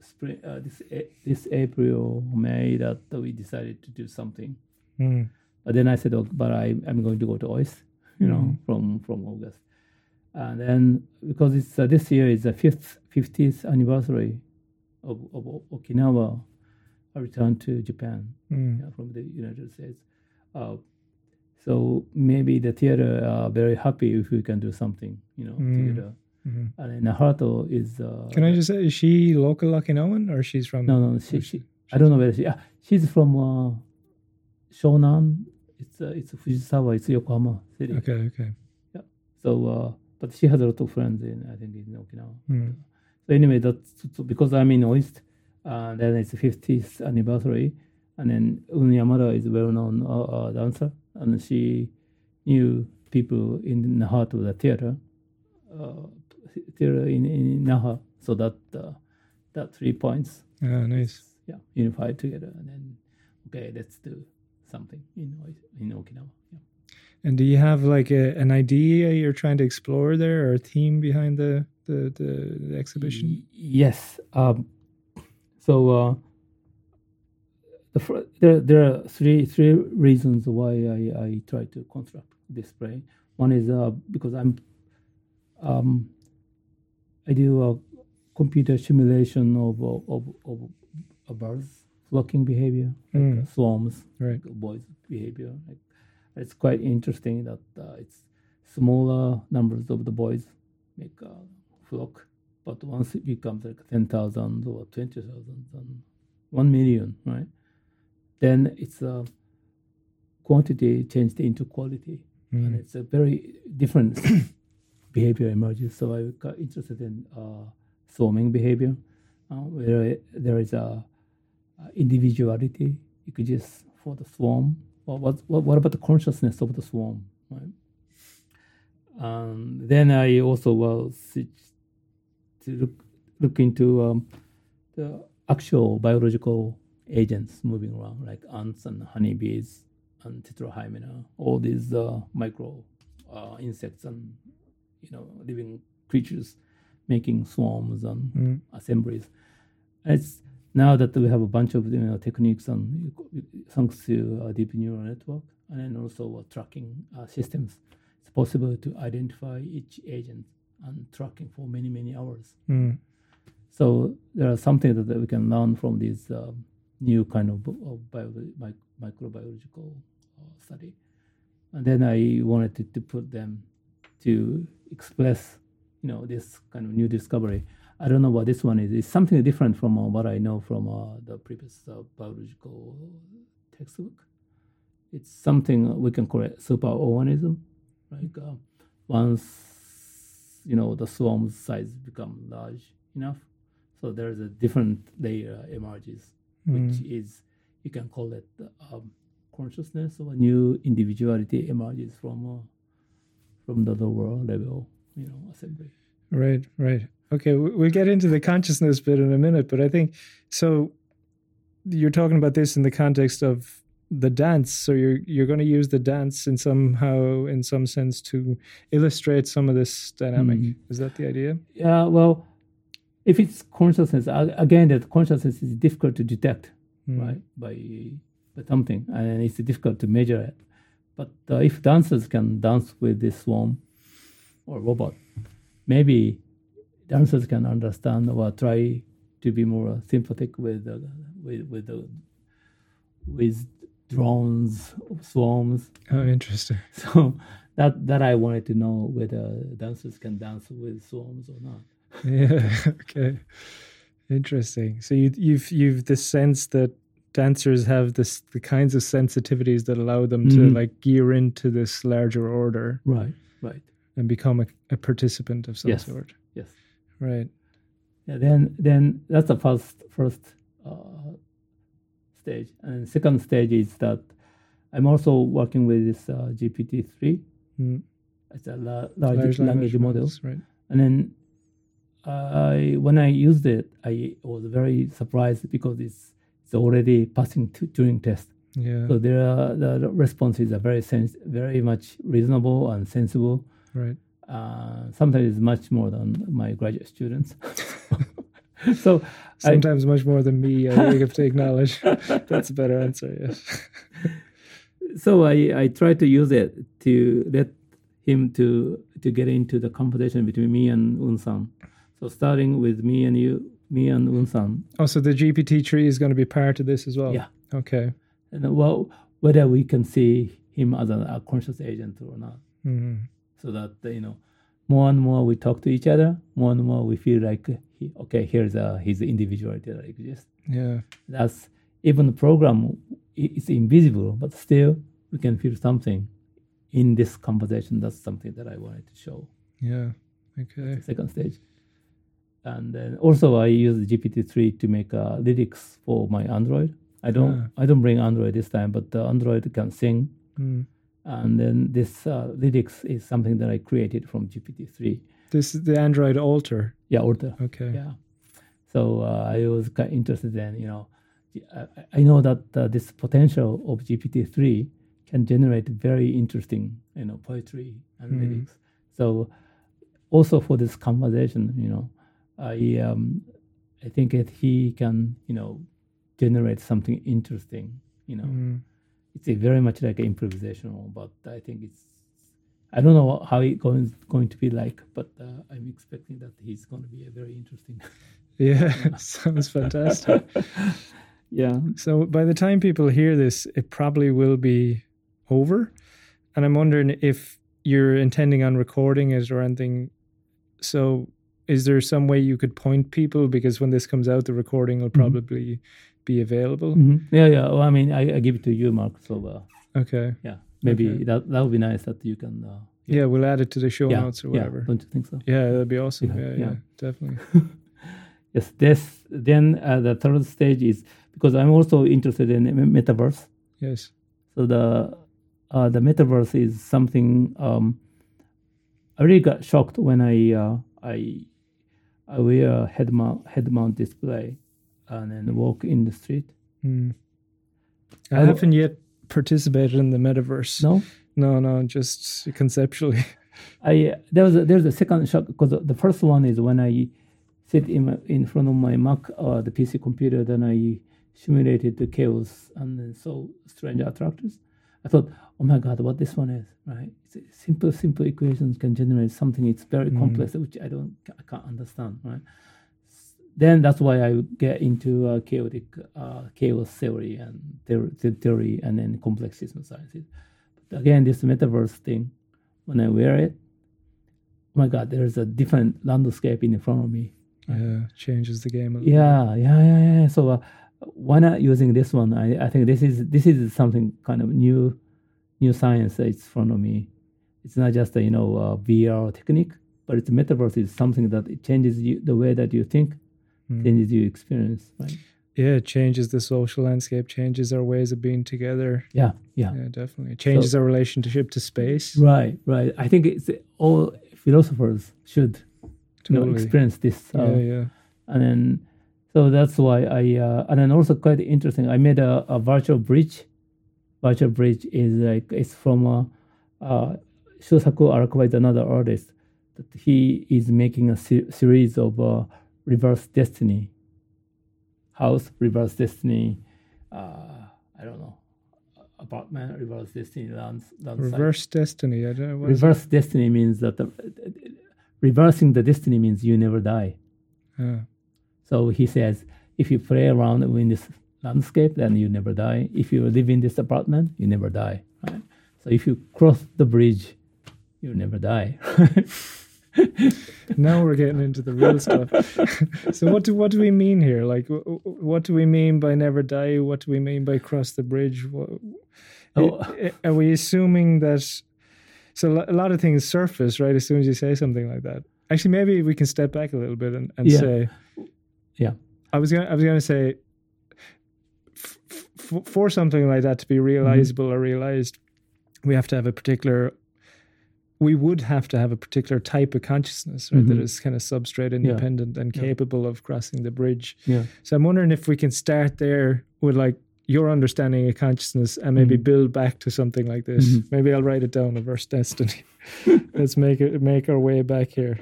spring, uh, this this April, May, that we decided to do something. Mm. But then I said, oh, but I, I'm going to go to O I S, you know, mm. from, from August. And then, because it's uh, this year is the fifth, fiftieth anniversary of, of Okinawa, I returned to Japan mm. you know, from the United States. Uh, so maybe the theater are very happy if we can do something, you know, mm. together. Mm-hmm. And then Nahato is... Uh, can I just say, is she local Okinawan or she's from... No, no, she, she, she I don't know where she... Uh, she's from... Uh, Shonan, it's uh, it's Fujisawa, it's Yokohama city. Okay, okay. Yeah. So, uh, but she has a lot of friends in, I think, in Okinawa. Mm. So anyway, that's so because I'm in Oist, uh, then it's the fiftieth anniversary, and then Un Yamada is a well-known uh, uh, dancer, and she knew people in the heart of the theater, uh, theater in, in Naha, so that uh, that three points. Yeah, nice. Yeah, unified together, and then okay, let's do something in in Okinawa. Yeah. And do you have like a, an idea you're trying to explore there, or a theme behind the the, the, the exhibition? Yes. Um, so uh, the fr- there there are three three reasons why I, I try to construct display. One is uh, because I'm um, I do a computer simulation of of of, of a birds. Flocking behavior, like mm. swarms, right. like boys' behavior. Like, it's quite interesting that uh, it's smaller numbers of the boys make a flock, but once it becomes like ten thousand or twenty thousand and one million, right? Then it's a uh, quantity changed into quality, mm. and it's a very different behavior emerges. So I got interested in uh, swarming behavior, uh, where there is a individuality exists for the swarm. Well, what, what what about the consciousness of the swarm, right? Um, then I also well to look look into um, the actual biological agents moving around, like ants and honeybees and tetrahymena, all these uh, micro uh, insects and you know living creatures making swarms and mm. assemblies. It's now that we have a bunch of you know, techniques on, thanks to uh, deep neural network and then also uh, tracking uh, systems, it's possible to identify each agent and tracking for many, many hours. Mm. So there are something that, that we can learn from these uh, new kind of, of bio- mic- microbiological uh, study. And then I wanted to, to put them to express, you know, this kind of new discovery. I don't know what this one is. It's something different from uh, what I know from uh, the previous uh, biological textbook. It's something we can call it superorganism. Like uh, once you know the swarm size becomes large enough, so there is a different layer emerges, mm. which is you can call it um, consciousness or new individuality emerges from uh, from the lower level, you know, assembly. Right, right. Okay, we'll get into the consciousness bit in a minute, but I think, so you're talking about this in the context of the dance, so you're you're going to use the dance in somehow, in some sense, to illustrate some of this dynamic. Mm-hmm. Is that the idea? Yeah, well, if it's consciousness, again, that consciousness is difficult to detect, mm-hmm. right, by, by something, and it's difficult to measure it. But uh, if dancers can dance with this swarm or robot, maybe dancers can understand or try to be more sympathetic with uh, with with uh, with drones, swarms. Oh, interesting. So that that I wanted to know whether dancers can dance with swarms or not. Yeah. Okay. Interesting. So you, you've you've the sense that dancers have this the kinds of sensitivities that allow them mm-hmm. to like gear into this larger order. Right. Right. And become a, a participant of some yes. sort. Yes. Right. Yeah. Then then that's the first first. Uh, stage. And second stage is that I'm also working with this uh, G P T three. Mm. It's a la- large, large language, language model. Right. And then I, when I used it, I was very surprised because it's it's already passing t- Turing test. Yeah. So there are, the responses are very sens- very much reasonable and sensible. Right. Uh, sometimes much more than my graduate students. So sometimes I, much more than me, I think, have to acknowledge. That's a better answer, yes. So I, I tried to use it to let him to to get into the competition between me and Un-san. So starting with me and you, me and Un-san. Oh, so the G P T three is going to be part of this as well? Yeah. Okay. And well, whether we can see him as a, a conscious agent or not. Mm-hmm. So that, you know, more and more we talk to each other, more and more we feel like... okay, here's uh, his individuality that exists. Yeah, that's even the program is invisible, but still we can feel something in this conversation. That's something that I wanted to show. Yeah, okay. Second stage, and then also I use G P T three to make uh, lyrics for my Android. I don't, yeah. I don't bring Android this time, but the Android can sing. Mm. And then this uh, lyrics is something that I created from G P T three. This is the Android Alter. Yeah, Alter. Okay. Yeah. So uh, I was kind of interested in, you know, I, I know that uh, this potential of G P T three can generate very interesting, you know, poetry and mm. lyrics. So also for this conversation, you know, I um, I think that he can, you know, generate something interesting. You know, mm. it's a very much like improvisational, but I think it's. I don't know how it's going, going to be like, but uh, I'm expecting that he's going to be a very interesting. Yeah, sounds fantastic. Yeah. So by the time people hear this, it probably will be over. And I'm wondering if you're intending on recording it or anything. So is there some way you could point people? Because when this comes out, the recording will probably mm-hmm. be available. Mm-hmm. Yeah, yeah. Well, I mean, I, I give it to you, Mark. So, uh, okay. Yeah. Maybe okay. that that would be nice that you can... Uh, yeah, we'll add it to the show yeah, notes or whatever. Yeah, don't you think so? Yeah, that'd be awesome. Yeah, yeah, yeah. yeah definitely. Yes, this, then uh, the third stage is... because I'm also interested in metaverse. Yes. So the uh, the metaverse is something... Um, I really got shocked when I uh, I, I wear a head mount, head mount display and then walk in the street. Mm. I, I haven't w- yet... participated in the metaverse. No, no, no. Just conceptually. I there was a, there's a second shock because the first one is when I sit in my, in front of my Mac or uh, the P C computer, then I simulated the chaos and then saw strange attractors. I thought, oh my god, what this one is, right? It's simple, simple equations can generate something. It's very mm. complex, which I don't, I can't understand, right? Then that's why I get into uh, chaotic uh, chaos theory and the- theory and then complex system sciences. But again, this metaverse thing, when I wear it, oh my god, there's a different landscape in front of me. Yeah, changes the game a little. Yeah, yeah, yeah, yeah. So uh, why not using this one? I, I think this is this is something kind of new, new science that's in front of me. It's not just a, you know uh, V R technique, but it's metaverse is something that it changes you, the way that you think. Changes your experience, right? Yeah, it changes the social landscape, changes our ways of being together. Yeah, yeah. Yeah, definitely. It changes so, our relationship to space. Right, right. I think it's, all philosophers should totally. you know, experience this. Uh, yeah, yeah. And then, so that's why I, uh, and then also quite interesting, I made a, a virtual bridge. Virtual bridge is like, it's from uh, uh, Shusaku Arakawa is another artist. That he is making a ser- series of uh, reverse destiny. House, reverse destiny, uh, I don't know, apartment, reverse destiny, land, land Reverse site. destiny, I don't know. Reverse that? destiny means that the, uh, reversing the destiny means you never die. Yeah. So he says, if you play around in this landscape, then you never die. If you live in this apartment, you never die. Right? So if you cross the bridge, you never die. Now we're getting into the real stuff. So what do what do we mean here? Like, w- what do we mean by never die? What do we mean by cross the bridge? What, oh. it, it, are we assuming that? So a lot of things surface right as soon as you say something like that. Actually, maybe we can step back a little bit and, and yeah. say, yeah, I was gonna I was gonna say f- f- for something like that to be realizable mm-hmm. or realized, we have to have a particular. We would have to have a particular type of consciousness, right? Mm-hmm. That is kind of substrate independent yeah. and capable yeah. of crossing the bridge. Yeah. So I'm wondering if we can start there with like your understanding of consciousness and maybe mm-hmm. build back to something like this. Mm-hmm. Maybe I'll write it down, reverse destiny. Let's make it make our way back here.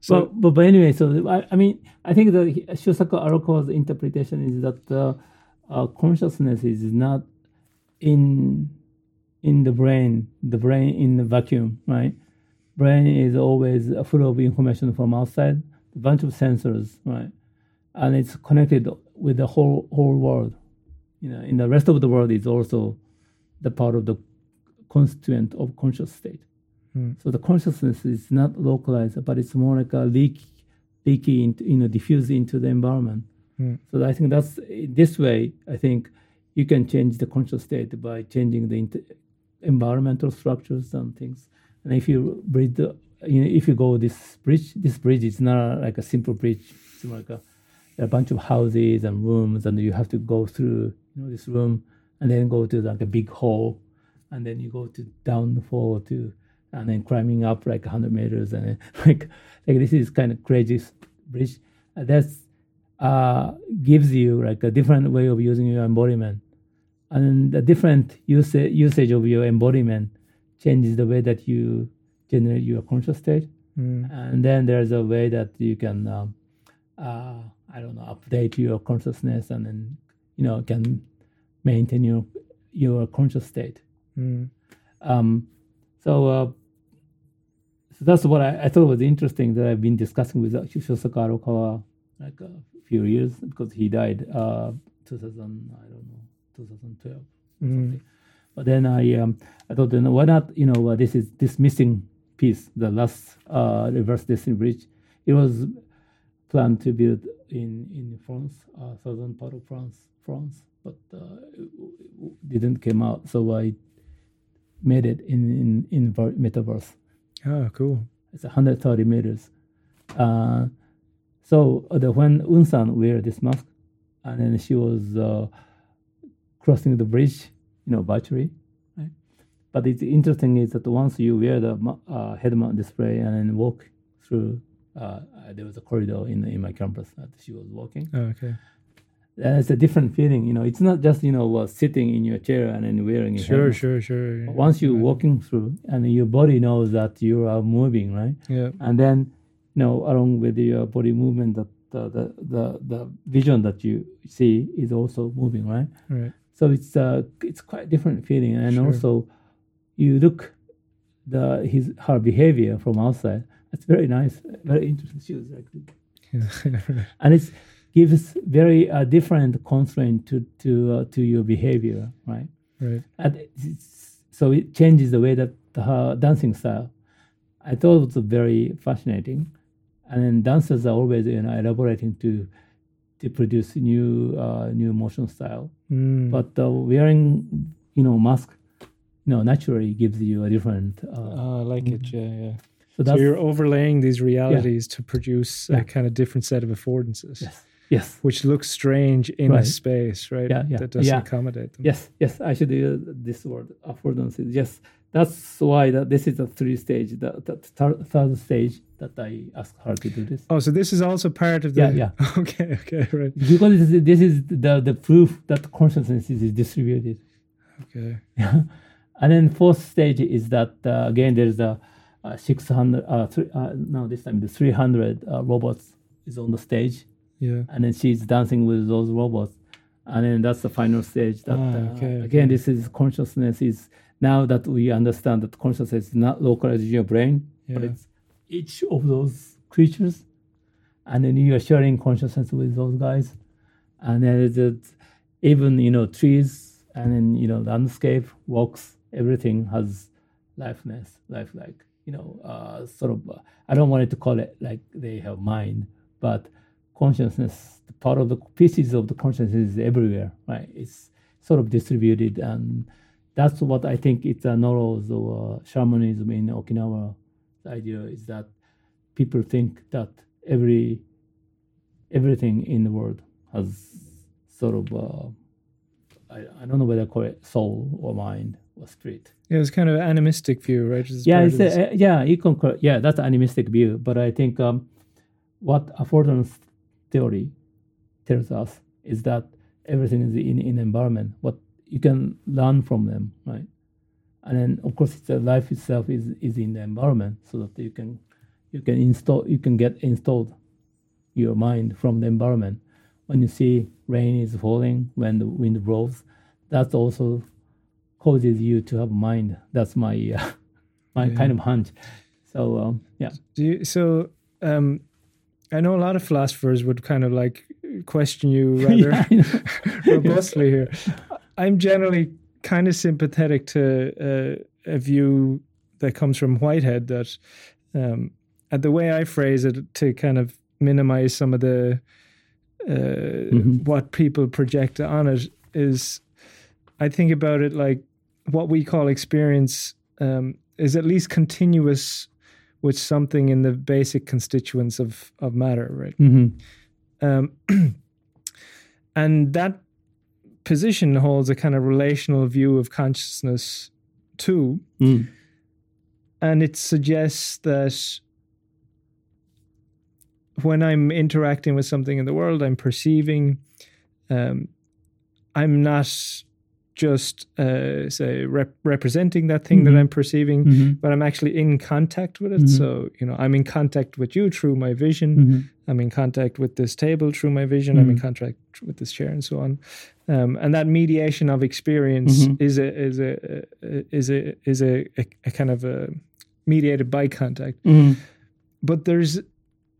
So, well, but but anyway, so I, I mean, I think that Shusaku Arakawa's interpretation is that uh, uh, consciousness is not in. in the brain, the brain in the vacuum, right? Brain is always full of information from outside, a bunch of sensors, right? And it's connected with the whole whole world. You know, in the rest of the world is also the part of the constituent of conscious state. Hmm. So the consciousness is not localized, but it's more like a leak, leaky, into, you know, diffused into the environment. Hmm. So I think that's, this way, I think you can change the conscious state by changing the inter- environmental structures and things. And if you bridge, the, you know, if you go this bridge, this bridge is not like a simple bridge. It's like a, a bunch of houses and rooms, and you have to go through, you know, this room, and then go to like a big hall, and then you go to downfall to, and then climbing up like one hundred meters, and then like like this is kind of crazy bridge. And that's uh, gives you like a different way of using your embodiment. And the different usa- usage of your embodiment changes the way that you generate your conscious state. Mm. And then there's a way that you can, um, uh, I don't know, update your consciousness and then, you know, can maintain your your conscious state. Mm. Um, so, uh, so that's what I, I thought was interesting that I've been discussing with Shusaku Arakawa like a few years because he died uh, two thousand, I don't know. twenty twelve, mm. But then I, um, I thought, then why not? You know, uh, this is this missing piece, the last uh, reverse destiny bridge. It was planned to build in in France, uh, southern part of France, France, but uh, it, it didn't come out. So I made it in in, in metaverse. Oh, cool! It's one hundred thirty meters. Uh, so the when Unsan wear this mask, and then she was. Uh, crossing the bridge, you know, virtually, right? But it's interesting is that once you wear the uh, head-mount display and then walk through, uh, there was a corridor in in my campus that she was walking. Oh, okay. And it's a different feeling, you know. It's not just, you know, uh, sitting in your chair and then wearing a Sure, sure, sure. Yeah. Once you're walking through and your body knows that you are moving, right? Yeah. And then, you know, along with your body movement, that the, the, the, the vision that you see is also moving, right? Right. So it's uh, it's quite a different feeling, and sure. also you look the his her behavior from outside. That's very nice, very interesting. She was like, yeah. and it gives very uh, different constraint to to uh, to your behavior, right? Right. And it's, so it changes the way that her dancing style. I thought it was very fascinating, and then dancers are always, you know, elaborating to. to produce new uh, new motion style. Mm. But uh, wearing, you know, mask, you know, naturally gives you a different... Uh, oh, I like mm-hmm. it, yeah, yeah. So, so you're overlaying these realities yeah. to produce yeah. a kind of different set of affordances. Yes, Yes. Which looks strange in right. a space, right? Yeah, yeah. That doesn't yeah. accommodate them. Yes, yes. I should use this word, affordances. Yes. That's why that this is the three stage, the, the tar- third stage that I asked her to do this. Oh, so this is also part of the... Yeah, yeah. Okay, okay, right. Because this is, this is the, the proof that consciousness is distributed. Okay. Yeah. And then fourth stage is that, uh, again, there's a uh, six hundred, uh, three, uh, no, this time the three hundred uh, robots is on the stage. Yeah. And then she's dancing with those robots. And then that's the final stage. That ah, okay, uh, Again, okay. this is consciousness is... Now that we understand that consciousness is not localized in your brain, yeah. but it's each of those creatures, and then you are sharing consciousness with those guys, and then it's even you know trees, and then you know landscape, rocks, everything has lifeness, lifelike. You know, uh, sort of. Uh, I don't want to call it like they have mind, but consciousness, the part of the pieces of the consciousness is everywhere, right? It's sort of distributed and. That's what I think it's a normal or uh, shamanism in Okinawa. The idea is that people think that every everything in the world has sort of, uh, I, I don't know whether I call it soul or mind or spirit. Yeah, it's kind of an animistic view, right? It's yeah, it's a, uh, yeah, you can call, yeah, that's an animistic view. But I think um, what affordance theory tells us is that everything is in, in environment. What you can learn from them, right? And then, of course, the life itself is, is in the environment, so that you can you can install you can get installed your mind from the environment. When you see rain is falling, when the wind blows, that also causes you to have mind. That's my uh, my yeah. kind of hunch. So um, yeah. Do you, so um, I know a lot of philosophers would kind of like question you rather robustly here. I'm generally kind of sympathetic to uh, a view that comes from Whitehead that, um, and the way I phrase it, to kind of minimize some of the uh, mm-hmm. what people project on it is, I think about it like what we call experience um, is at least continuous with something in the basic constituents of of matter, right? Mm-hmm. Um, and that. Position holds a kind of relational view of consciousness too, mm. and it suggests that when I'm interacting with something in the world, I'm perceiving. Um, I'm not just uh, say rep- representing that thing mm-hmm. that I'm perceiving, mm-hmm. but I'm actually in contact with it. Mm-hmm. So you know, I'm in contact with you through my vision. Mm-hmm. I'm in contact with this table through my vision. Mm-hmm. I'm in contact with this chair, and so on. Um, and that mediation of experience mm-hmm. is a is a is a is a, a, a kind of a mediated by contact. Mm-hmm. But there's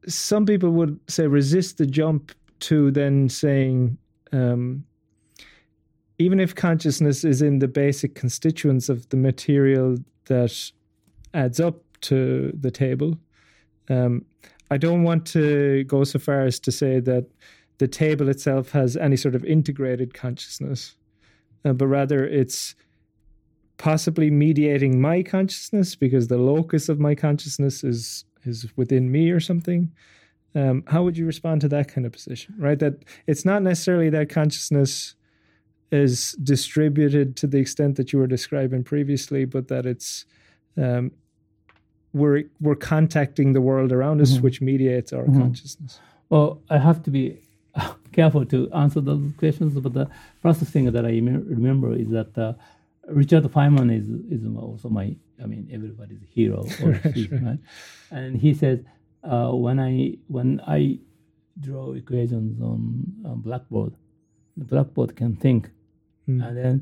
some people would say resist the jump to then saying. Um, Even if consciousness is in the basic constituents of the material that adds up to the table, um, I don't want to go so far as to say that the table itself has any sort of integrated consciousness, uh, but rather it's possibly mediating my consciousness because the locus of my consciousness is is within me or something. Um, how would you respond to that kind of position, right? That it's not necessarily that consciousness... is distributed to the extent that you were describing previously, but that it's um, we're we're contacting the world around us, mm-hmm. which mediates our mm-hmm. consciousness. Well, I have to be careful to answer those questions, but the first thing that I remember is that uh, Richard Feynman is is also my, I mean, everybody's hero, or right, his, right. Right? And he says uh, when I when I draw equations on, on blackboard, the blackboard can think. Mm. And then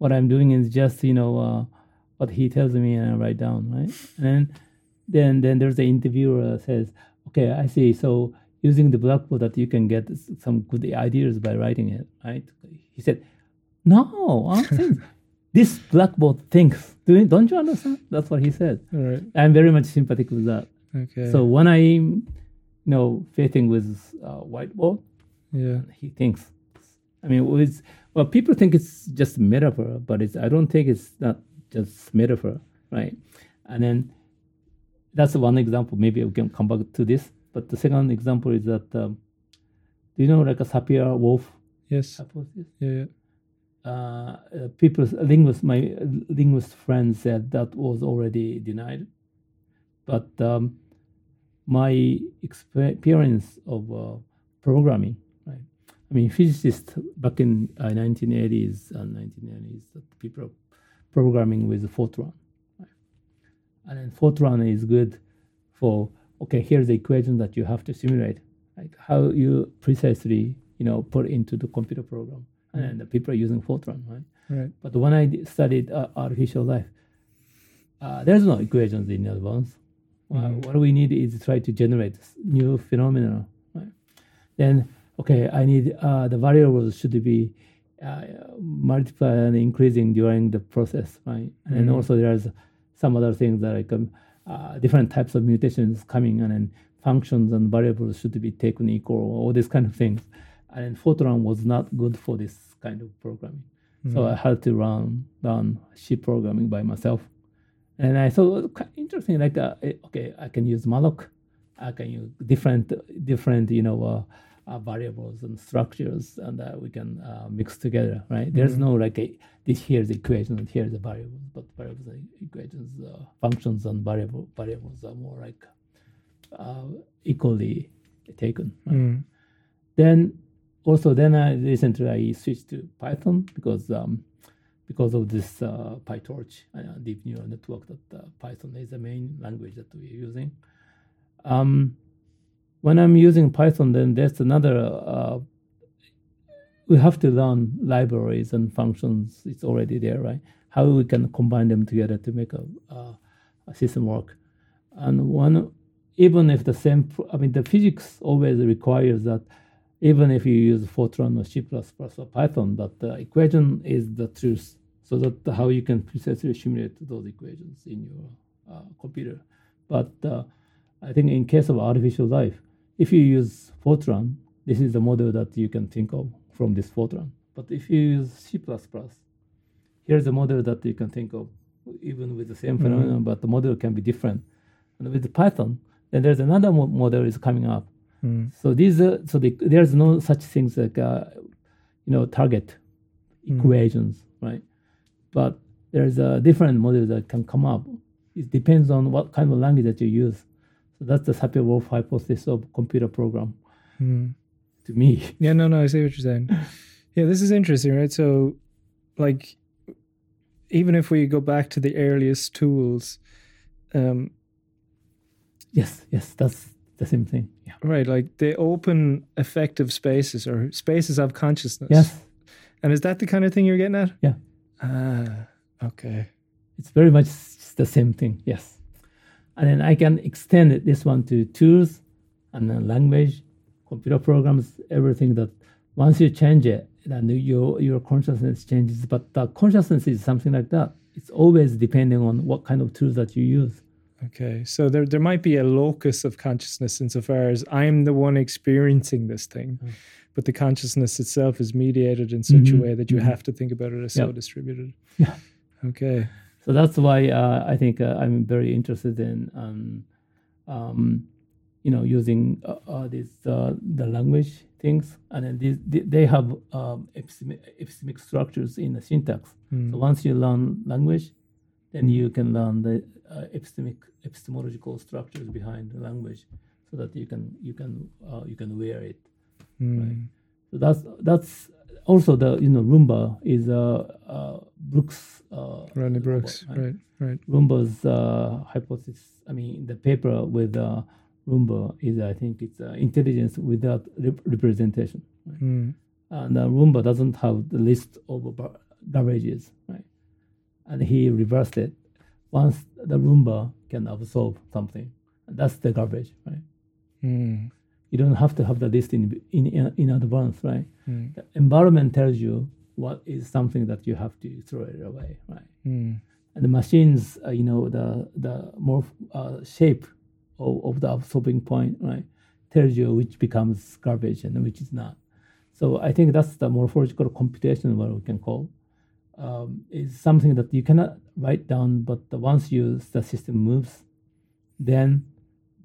what I'm doing is just, you know, uh, what he tells me and I write down, right? And then then, then there's the interviewer that says, okay, I see. So using the blackboard that you can get some good ideas by writing it, right? He said, no, I don't think this blackboard thinks. Do, don't you understand? That's what he said. All right. I'm very much sympathetic with that. Okay. So when I'm, you know, facing with uh, whiteboard, yeah, he thinks. I mean, it's, well, people think it's just metaphor, but it's, I don't think it's not just metaphor, right? And then that's one example. Maybe we can come back to this. But the second example is that um, Do you know like a sapir wolf? Yes. Hypothesis? Yeah. yeah. Uh, people, linguists, my linguist friends said that was already denied, but um, my experience of uh, programming. I mean, physicists back in uh, nineteen eighties and nineteen nineties, people are programming with Fortran. Right? And then Fortran is good for, okay, here's the equation that you have to simulate, right? How you precisely, you know, put into the computer program. And then the people are using Fortran, right? Right. But when I studied uh, artificial life, uh, there's no equations in advance. Mm-hmm. Uh, what we need is to try to generate new phenomena, right? Then... okay, I need uh, the variables should be uh, multiplied and increasing during the process, right? Mm-hmm. And also there's some other things that like um, uh, different types of mutations coming, and then functions and variables should be taken equal, all these kind of things. And Fortran was not good for this kind of programming. Mm-hmm. So I had to run down sheet programming by myself. And I thought, interesting, like, uh, okay, I can use malloc, I can use different, different, you know, uh, Uh, variables and structures, and that uh, we can uh, mix together, right? Mm-hmm. There's no like a, this here's the equation and here's the variable, but variables and equations, uh, functions and variable variables are more like uh, equally taken. Right? Mm. Then also, then I recently I switched to Python because um, because of this uh, PyTorch uh, deep neural network that uh, Python is the main language that we're using. Um, When I'm using Python, then there's another, uh, we have to learn libraries and functions. It's already there, right? How we can combine them together to make a, uh, a system work. And one, even if the same, I mean, the physics always requires that even if you use Fortran or C plus plus or Python, that the equation is the truth. So that how you can precisely simulate those equations in your uh, computer. But uh, I think in case of artificial life, if you use Fortran, this is the model that you can think of from this Fortran. But if you use C plus plus, here's a model that you can think of, even with the same mm-hmm. phenomenon, but the model can be different. And with Python, then there's another mo- model is coming up. Mm. So these, are, so the, there's no such things like, uh, you know, target mm. equations, right? But there's a different model that can come up. It depends on what kind of language that you use. That's the sapir-whorf hypothesis of computer program mm. to me. Yeah, no, no, I see what you're saying. Yeah, this is interesting, right? So, like, even if we go back to the earliest tools... Um, yes, yes, that's the same thing. Yeah. Right, like they open effective spaces or spaces of consciousness. Yes. And is that the kind of thing you're getting at? Yeah. Ah, okay. It's very much the same thing, yes. And then I can extend this one to tools and then language, computer programs, everything that once you change it, then your your consciousness changes. But the consciousness is something like that. It's always depending on what kind of tools that you use. Okay. So there, there might be a locus of consciousness insofar as I'm the one experiencing this thing. Mm-hmm. But the consciousness itself is mediated in such mm-hmm. a way that you mm-hmm. have to think about it as yep. so distributed. Yeah. Okay. So that's why uh, I think uh, I'm very interested in, um, um, you know, using uh, uh, these uh, the language things, and then these, they have um, epistemic, epistemic structures in the syntax. Mm. So once you learn language, then you can learn the uh, epistemic epistemological structures behind the language, so that you can you can uh, you can wear it. Mm. Right? So that's that's. Also, the you know Roomba is uh, uh, Brooks. Uh, Rodney Brooks, robot, right? right, right. Roomba's uh, hypothesis. I mean, the paper with uh, Roomba is, I think, it's uh, intelligence without rep- representation. Right? Mm. And uh, Roomba doesn't have the list of bar- garages, right? And he reversed it. Once the Roomba can absorb something, that's the garbage, right? Mm. You don't have to have the list in in, in advance, right? Mm. The environment tells you what is something that you have to throw it away, right? Mm. And the machines, uh, you know, the the morph, uh, shape of, of the absorbing point, right, tells you which becomes garbage and which is not. So I think that's the morphological computation, what we can call, um, is something that you cannot write down, but the once you the system moves, then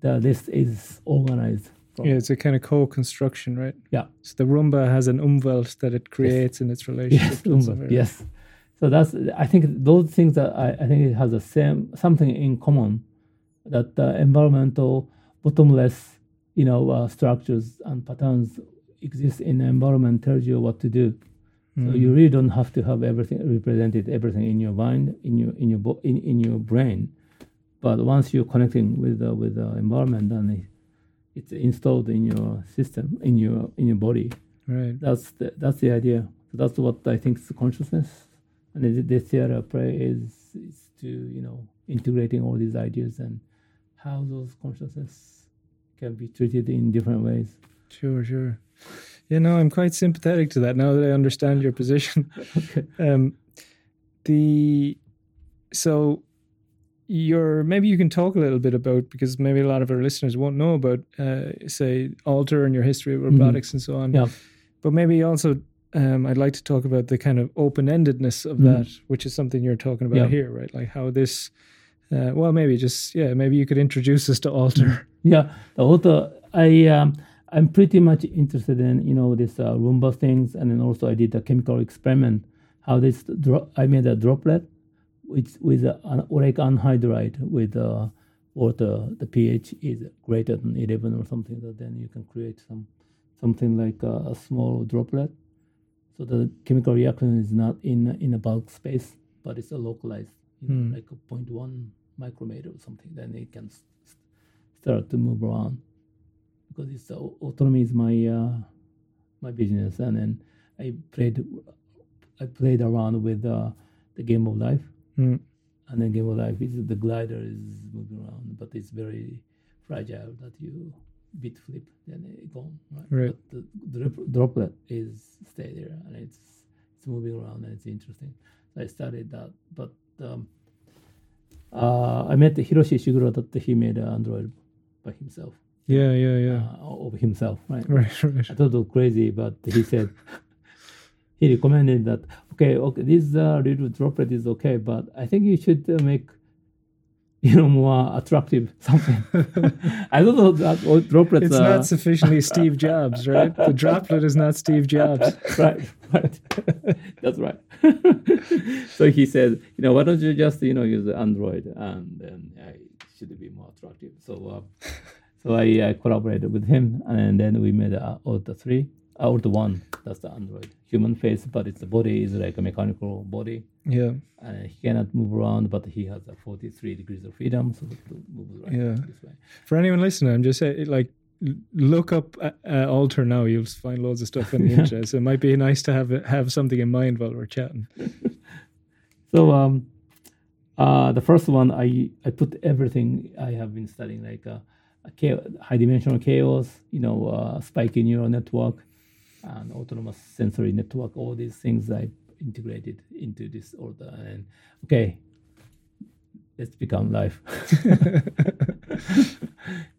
the list is organized From. Yeah, it's a kind of co-construction, right? Yeah. So the rumba has an umwelt that it creates yes. in its relationship. Yes, umwelt, yes. So that's, I think those things that I, I think it has the same, something in common, that the environmental bottomless, you know, uh, structures and patterns exist in the environment, tells you what to do. Mm. So you really don't have to have everything represented, everything in your mind, in your in your bo- in, in your brain. But once you're connecting with the, with the environment, then it, it's installed in your system, in your in your body. Right. That's the, that's the idea. So that's what I think is consciousness. And the theater play is, is to, you know, integrating all these ideas and how those consciousness can be treated in different ways. Sure, sure. Yeah, no, I'm quite sympathetic to that now that I understand your position. Okay. Um, the so your maybe you can talk a little bit about, because maybe a lot of our listeners won't know about, uh, say, Alter and your history of robotics mm-hmm. and so on. Yeah. But maybe also um, I'd like to talk about the kind of open-endedness of mm-hmm. that, which is something you're talking about yeah. here, right? Like how this. Uh, well, maybe just yeah, maybe you could introduce us to Alter. Yeah, the Alter. I um, I'm pretty much interested in you know this uh, Roomba things, and then also I did a chemical experiment. How this dro- I made a droplet, which with uh, an oleic anhydride with uh, water. The pH is greater than eleven or something. So then you can create some something like a, a small droplet. So the chemical reaction is not in in a bulk space, but it's a localized. You know, hmm. like a zero point one micrometer or something, then it can st- start to move around, because it's uh, autonomy is my uh, my business, and then I played I played around with uh, the game of life, hmm. and then game of life is the glider is moving around, but it's very fragile that you bit flip then it gone right. right. But the drop- droplet is stay there and it's it's moving around and it's interesting. I started that, but. Um, uh, I met Hiroshi Ishiguro that he made an android by himself. Yeah, yeah, yeah. Uh, of himself, right? Right, right. I thought it was crazy, but he said, he recommended that, okay, okay, this uh, little droplet is okay, but I think you should uh, make, you know, more attractive something. I don't know that all droplets It's are... not sufficiently Steve Jobs, right? The droplet is not Steve Jobs. Right, right. That's right. So he said, you know, why don't you just, you know, use Android, and then it should be more attractive. So uh, so I uh, collaborated with him, and then we made uh, Alter three, uh, Alter one, that's the Android. Human face, but it's the body is like a mechanical body. Yeah. And uh, he cannot move around, but he has a forty-three degrees of freedom, so to move around yeah. this way. For anyone listening, I'm just saying, like, look up uh, uh, Alter now. You'll find loads of stuff in the internet. So it might be nice to have have something in mind while we're chatting. So um, uh, the first one, I, I put everything I have been studying, like a, a chaos, high-dimensional chaos, you know, uh, spiky neural network, and autonomous sensory network, all these things I integrated into this order, and okay, let's become life.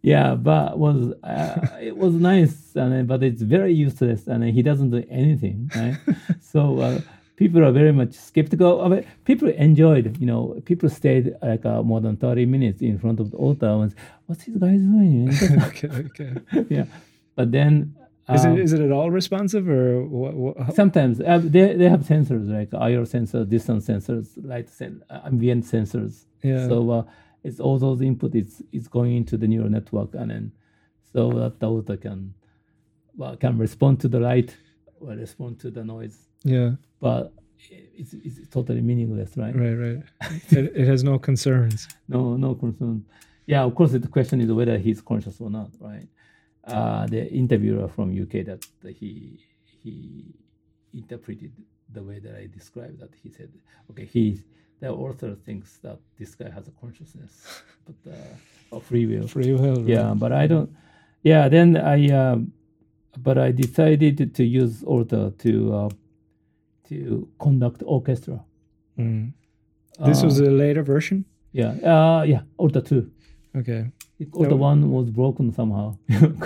Yeah, but was uh, it was nice, and but it's very useless, and he doesn't do anything, right? So uh, people are very much skeptical of it. People enjoyed, you know, people stayed like uh, more than thirty minutes in front of the altar. And what's this guy doing? okay, okay, yeah, but then. Is it um, is it at all responsive or what? what sometimes uh, they they have sensors like I R sensors, distance sensors, light sen- ambient sensors. Yeah. So uh, it's all those input is is going into the neural network, and then so that the auto can well, can respond to the light or respond to the noise. Yeah. But it's it's totally meaningless, right? Right, right. it, it has no concerns. No, no concern. Yeah, of course. The question is whether he's conscious or not, right? Uh, the interviewer from U K that, that he he interpreted the way that I described that he said, okay, he the author thinks that this guy has a consciousness, but uh, or free will, free will, right? Yeah. But I don't. Yeah. Then I, uh, but I decided to use author to uh, to conduct orchestra. Mm. This uh, was a later version. Yeah. Uh, yeah. Author two. Okay. Alter one was broken somehow.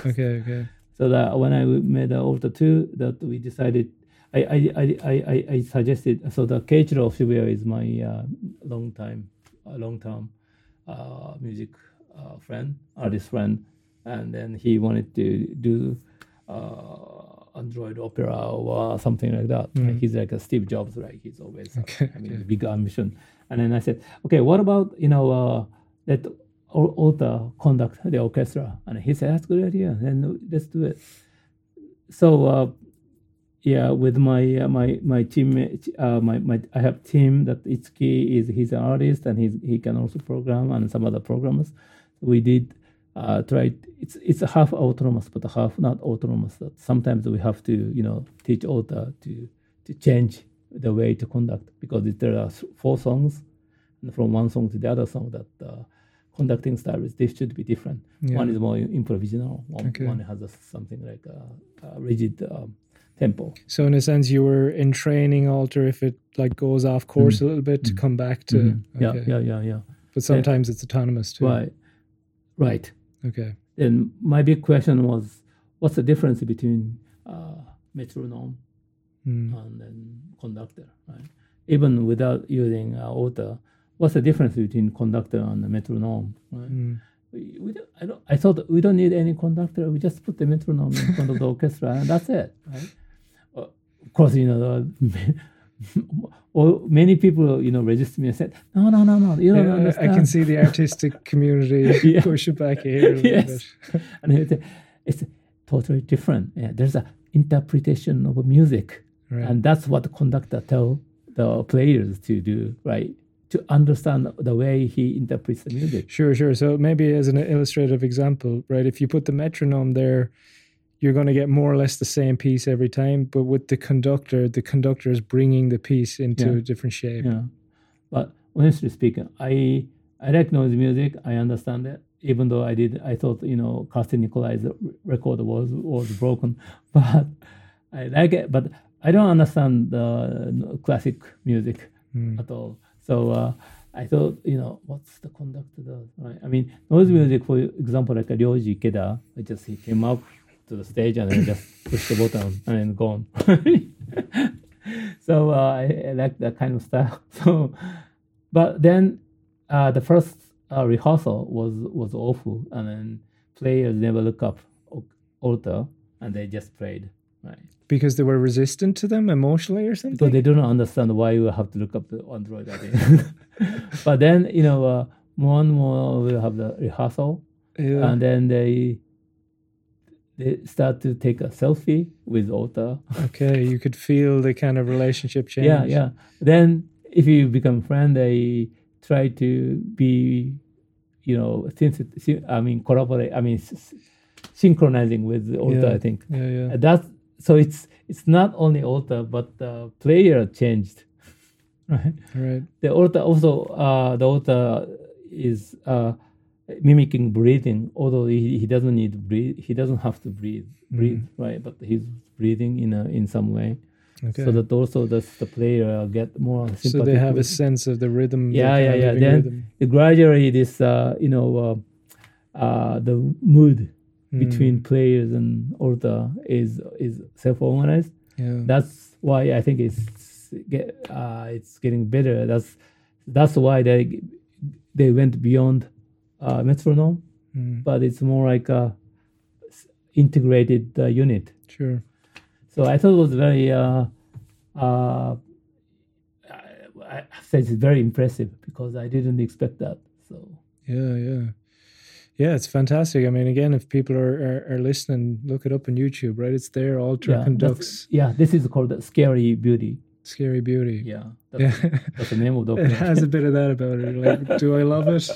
okay, okay. So that when I made Alter two, that we decided, I I, I, I, I suggested. So the Keiichiro Shibuya is my uh, long time, uh, long term, uh, music uh, friend, artist friend. and then he wanted to do uh, Android Opera or something like that. Mm-hmm. Like he's like a Steve Jobs, right? He's always okay. I mean, yeah. big ambition. And then I said, okay, what about you know uh, let Alter conduct the orchestra? And he said, that's a good idea. Then let's do it. So. Uh, Yeah, with my uh, my my team, uh, my my I have team that Itsuki is he's an artist and he's, he can also program and some other programmers. We did uh, try. It's it's a half autonomous, but a half not autonomous. That sometimes we have to you know teach author to to change the way to conduct because there are four songs, and from one song to the other song that uh, conducting styles they should be different. Yeah. One is more improvisational. One, okay. one has a, something like a, a rigid. Um, Tempo. So in a sense, you were in training Alter if it like goes off course mm-hmm. a little bit to mm-hmm. come back to. Mm-hmm. Okay. Yeah, yeah, yeah, yeah. But sometimes yeah. it's autonomous too. Right, right. Okay. And my big question was, what's the difference between uh, metronome mm. and then conductor? Right? Even without using uh, Alter, what's the difference between conductor and the metronome? Right? Mm. We, we don't, I don't. I thought we don't need any conductor. We just put the metronome in front of the orchestra, and that's it. Right. Of course, you know, or many people, you know, resist me and said, "No, no, no, no, you don't yeah, understand." I can see the artistic community yeah. push it back here a little yes. bit. And it's, it's totally different. Yeah, there's an interpretation of music, right. and that's what the conductor tells the players to do, right? To understand the way he interprets the music. Sure, sure. So maybe as an illustrative example, right? If you put the metronome there. You're going to get more or less the same piece every time, but with the conductor, the conductor is bringing the piece into yeah. a different shape. Yeah, but honestly speaking, I I like noise music. I understand it, even though I did. I thought you know Carsten Nicolai's record was was broken, but I like it. But I don't understand the classic music mm. at all. So. Uh, I thought, you know, what's the conductor does? Right? I mean, noise music, for example, like a Ryoji Ikeda, I just he came up. To the stage and then just push the button and then gone. so uh, I, I like that kind of style. So, but then uh, the first uh, rehearsal was was awful, and then players never look up Alter, and they just played. Right. Because they were resistant to them emotionally or something. So they don't understand why you have to look up the Android again. But then you know uh, more and more we have the rehearsal, yeah. and then they. They start to take a selfie with Alter. Okay, you could feel the kind of relationship change. Yeah, yeah. Then if you become friend, they try to be, you know, synth- I mean, collaborate. I mean, s- synchronizing with Alter. Yeah, I think. Yeah, yeah. That's so. It's it's not only Alter, but the player changed, right? Right. The Alter also uh, the Alter is. Uh, mimicking breathing, although he, he doesn't need to breathe, he doesn't have to breathe, breathe, mm-hmm. right? But he's breathing in a, in some way, okay. so that also the the player get more. So they have a sense of the rhythm. Yeah, yeah, yeah. Then the gradually this, uh, you know, uh, uh, the mood mm. between players and Alter is is self-organized. Yeah. That's why I think it's get uh, it's getting better. That's that's why they they went beyond. Uh, metronome, mm. but it's more like a integrated uh, unit. Sure. So I thought it was very. Uh, uh, I have said it's very impressive because I didn't expect that. So. Yeah, yeah, yeah. It's fantastic. I mean, again, if people are are, are listening, look it up on YouTube. Right, it's there. Alter yeah, conducts. Yeah, this is called Scary Beauty. Scary Beauty. Yeah, that's, yeah. that's the name of the. It has a bit of that about it. Like, do I love it?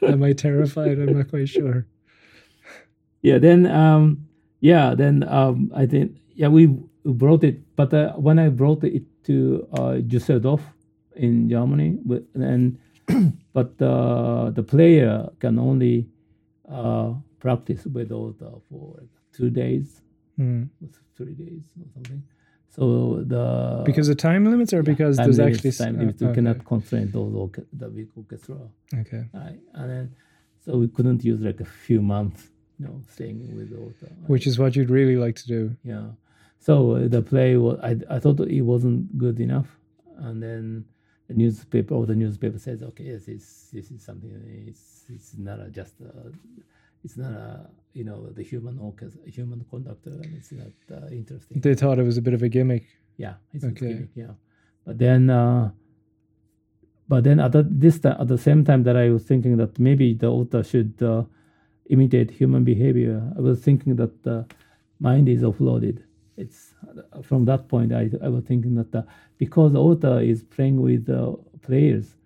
Am I terrified? I'm not quite sure. Yeah. Then, um, yeah. Then um, I think yeah we brought it, but uh, when I brought it to uh, Düsseldorf in Germany, with, and but uh, the player can only uh, practice with Alter for two days, mm. three days or something. So the because the time limits, or yeah, because there's limits, actually time limits, oh, we okay. cannot constrain those orca- the big orchestra. Okay. Right, and then so we couldn't use like a few months, you know, staying with Alter. Right? Which is what you'd really like to do. Yeah. So uh, the play was I I thought it wasn't good enough, and then the newspaper or the newspaper says, okay, yes, this this is something. It's it's not a, just a, it's not a, you know, the human orchestra, human conductor, and it's not uh, interesting. They thought it was a bit of a gimmick. Yeah, it's okay. a gimmick. Yeah, but then, uh, but then at the, this time, at the same time that I was thinking that maybe the author should uh, imitate human behavior, I was thinking that the mind is offloaded. It's from that point I, I was thinking that the, because the author is playing with the players,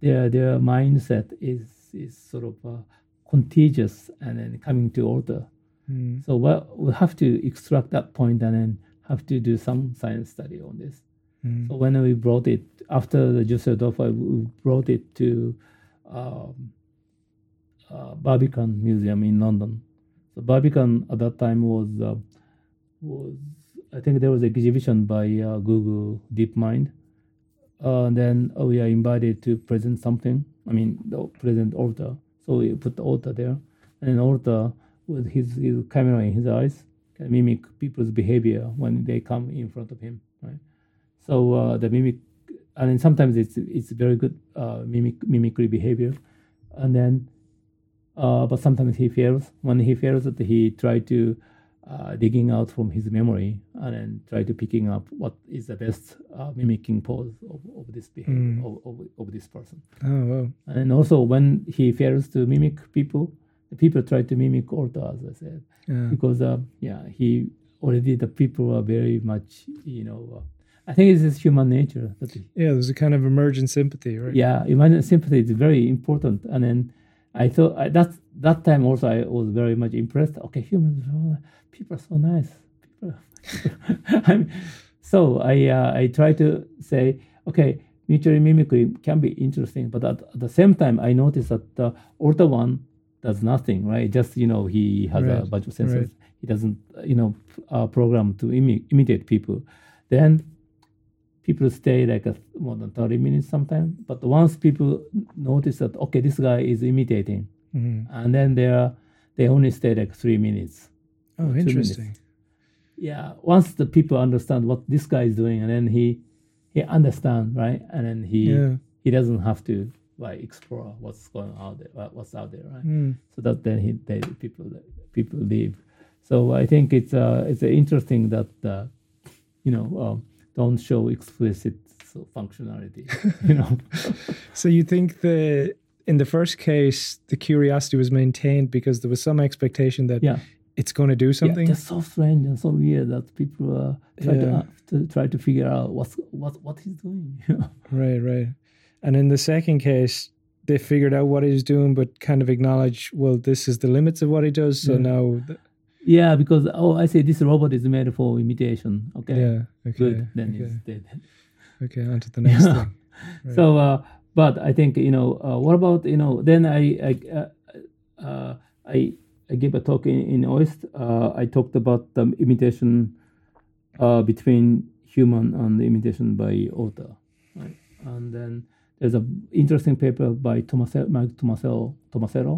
their their mindset is is sort of uh, contagious and then coming to order. Mm. So well, we have to extract that point and then have to do some science study on this. Mm. So when we brought it, after the Düsseldorf, we brought it to um, uh, Barbican Museum in London. So Barbican at that time was, uh, was I think there was an exhibition by uh, Google DeepMind. Uh, and then uh, we are invited to present something, I mean, the present author. So we put the author there. And an author with his, his camera in his eyes can mimic people's behavior when they come in front of him, right? So uh, the mimic, and then sometimes it's it's very good uh, mimic mimicry behavior. And then, uh, but sometimes he fails. When he fails, that he try to uh, digging out from his memory and then try to picking up what is the best uh, mimicking pose of, of this behavior, mm. of, of, of this person. Oh, wow. And also when he fails to mimic people, the people try to mimic author, as I said, yeah. because uh, yeah, he already the people are very much, you know. Uh, I think it's just human nature. That yeah, there's a kind of emergent sympathy, right? Yeah, emergent sympathy is very important. And then I thought I, that that time also I was very much impressed. Okay, humans, oh, people are so nice. People are, I'm, so I uh, I try to say, okay, mutual mimicry can be interesting, but at, at the same time I noticed that the older one does nothing, right? Just you know he has right. a bunch of sensors. Right. He doesn't you know uh, program to imi- imitate people. Then. People stay like a, more than thirty minutes sometimes. But once people notice that, okay, this guy is imitating. Mm-hmm. And then they are, they only stay like three minutes. Oh, interesting. Minutes. Yeah. Once the people understand what this guy is doing, and then he he understands, right? And then he yeah. he doesn't have to like explore what's going out there, what's out there, right? Mm. So that then he they, people people leave. So I think it's uh it's interesting that uh, you know. Um, don't show explicit functionality, you know. So you think that in the first case, the curiosity was maintained because there was some expectation that yeah. it's going to do something? Yeah, it's so strange and so weird that people uh, try, yeah. to, uh, to, try to figure out what's, what, what he's doing. You know? Right, right. And in the second case, they figured out what he's doing, but kind of acknowledge, well, this is the limits of what he does, so yeah. now... Th- Yeah, because, oh, I say this robot is made for imitation. Okay. Yeah. Okay. Good. Then okay. it's dead. Okay. On to the next yeah. thing. Right. So, uh, but I think, you know, uh, what about, you know, then I I uh, uh, I, I gave a talk in, in O I S T. Uh, I talked about the um, imitation uh, between human and imitation by author. Right? And then there's an interesting paper by Tomasello, Mike Tomasello. Tomasello.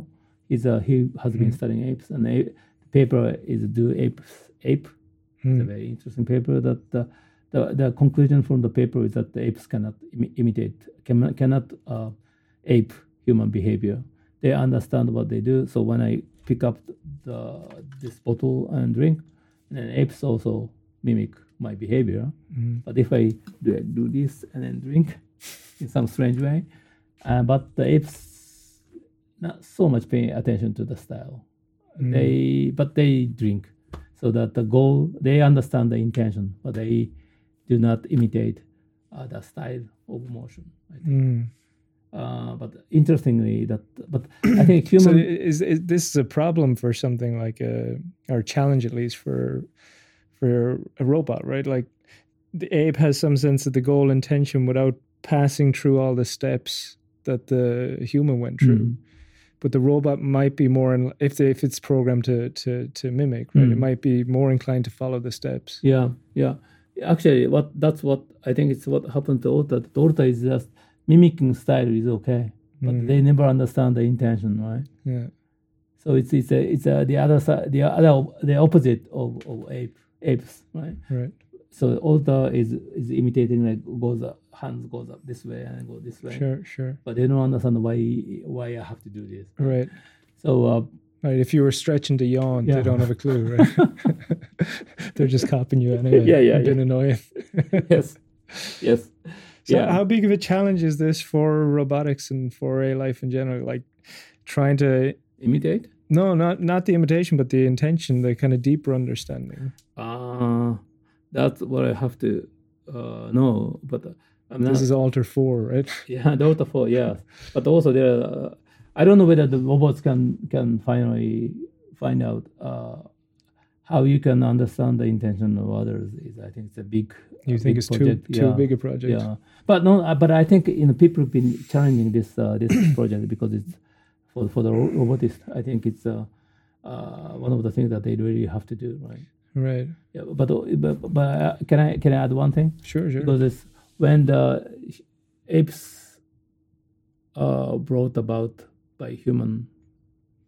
He's a, he has been mm-hmm. studying apes and apes. Paper is Do Apes Ape? Hmm. It's a very interesting paper. That the, the the conclusion from the paper is that the apes cannot Im- imitate, can, cannot uh, ape human behavior. They understand what they do. So when I pick up the this bottle and drink, then apes also mimic my behavior. Hmm. But if I do, do this and then drink in some strange way, uh, but the apes not so much paying attention to the style. They but they drink, so that the goal they understand the intention, but they do not imitate uh, the style of motion. I think. Mm. Uh, but interestingly, that but I think human so is, is this is a problem for something like a or a challenge at least for for a robot, right? Like the ape has some sense of the goal intention without passing through all the steps that the human went through. Mm. But the robot might be more, in, if they, if it's programmed to to, to mimic, right? Mm. It might be more inclined to follow the steps. Yeah, yeah. Actually, what that's what I think it's what happened to Ota. The Ota is just mimicking style is okay, but mm. they never understand the intention, right? Yeah. So it's it's a, it's a, the other side, the other the opposite of, of ape apes, right? Right. So Ota is is imitating like goes up. Hands goes up this way and go this way. Sure, sure. But they don't understand why why I have to do this. Right. So uh, Right, if you were stretching to yawn, yeah. They don't have a clue, right? They're just copying you anyway. Yeah, yeah, You've yeah. been annoying. yes, yes. So yeah. How big of a challenge is this for robotics and for A-Life in general? Like trying to... Imitate? No, not not the imitation, but the intention, the kind of deeper understanding. Uh, that's what I have to uh, know, but... Uh, I'm this not, is Alter four, right? Yeah, the Alter four, yeah. But also there... Uh, I don't know whether the robots can, can finally find out uh, how you can understand the intention of others. Is I think it's a big. You a think big it's project. too too yeah. big a project? Yeah, but no, but I think you know people have been challenging this uh, this project because it's for for the robotists. I think it's uh, uh, one of the things that they really have to do, right? Right. Yeah, but but, but uh, can I can I add one thing? Sure, sure. Because it's when the apes uh, brought about. By human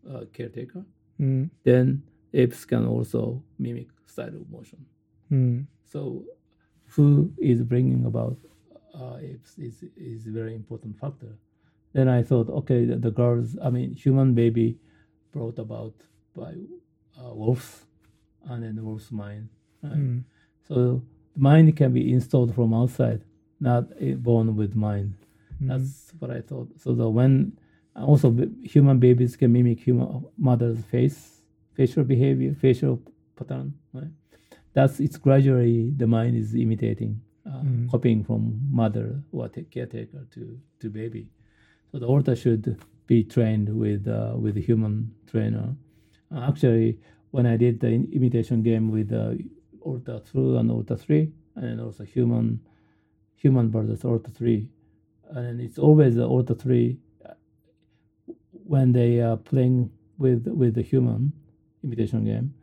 uh, caretaker, mm. then apes can also mimic style of motion. Mm. So, who is bringing about uh, apes is is a very important factor. Then I thought, okay, the, the girls, I mean, human baby brought about by uh, wolves, and then the wolf's mind. Right? Mm. So, mind can be installed from outside, not born with mind. Mm. That's what I thought. So that when Also, human babies can mimic human mother's face, facial behavior, facial pattern. Right? That's it's gradually the mind is imitating, uh, mm. copying from mother or t- caretaker to, to baby. So the Alter should be trained with uh, with a human trainer. Uh, actually, when I did the imitation game with uh, Alter two and Alter three, and also human human versus Alter three, and it's always the Alter three. When they are playing with with the human imitation game,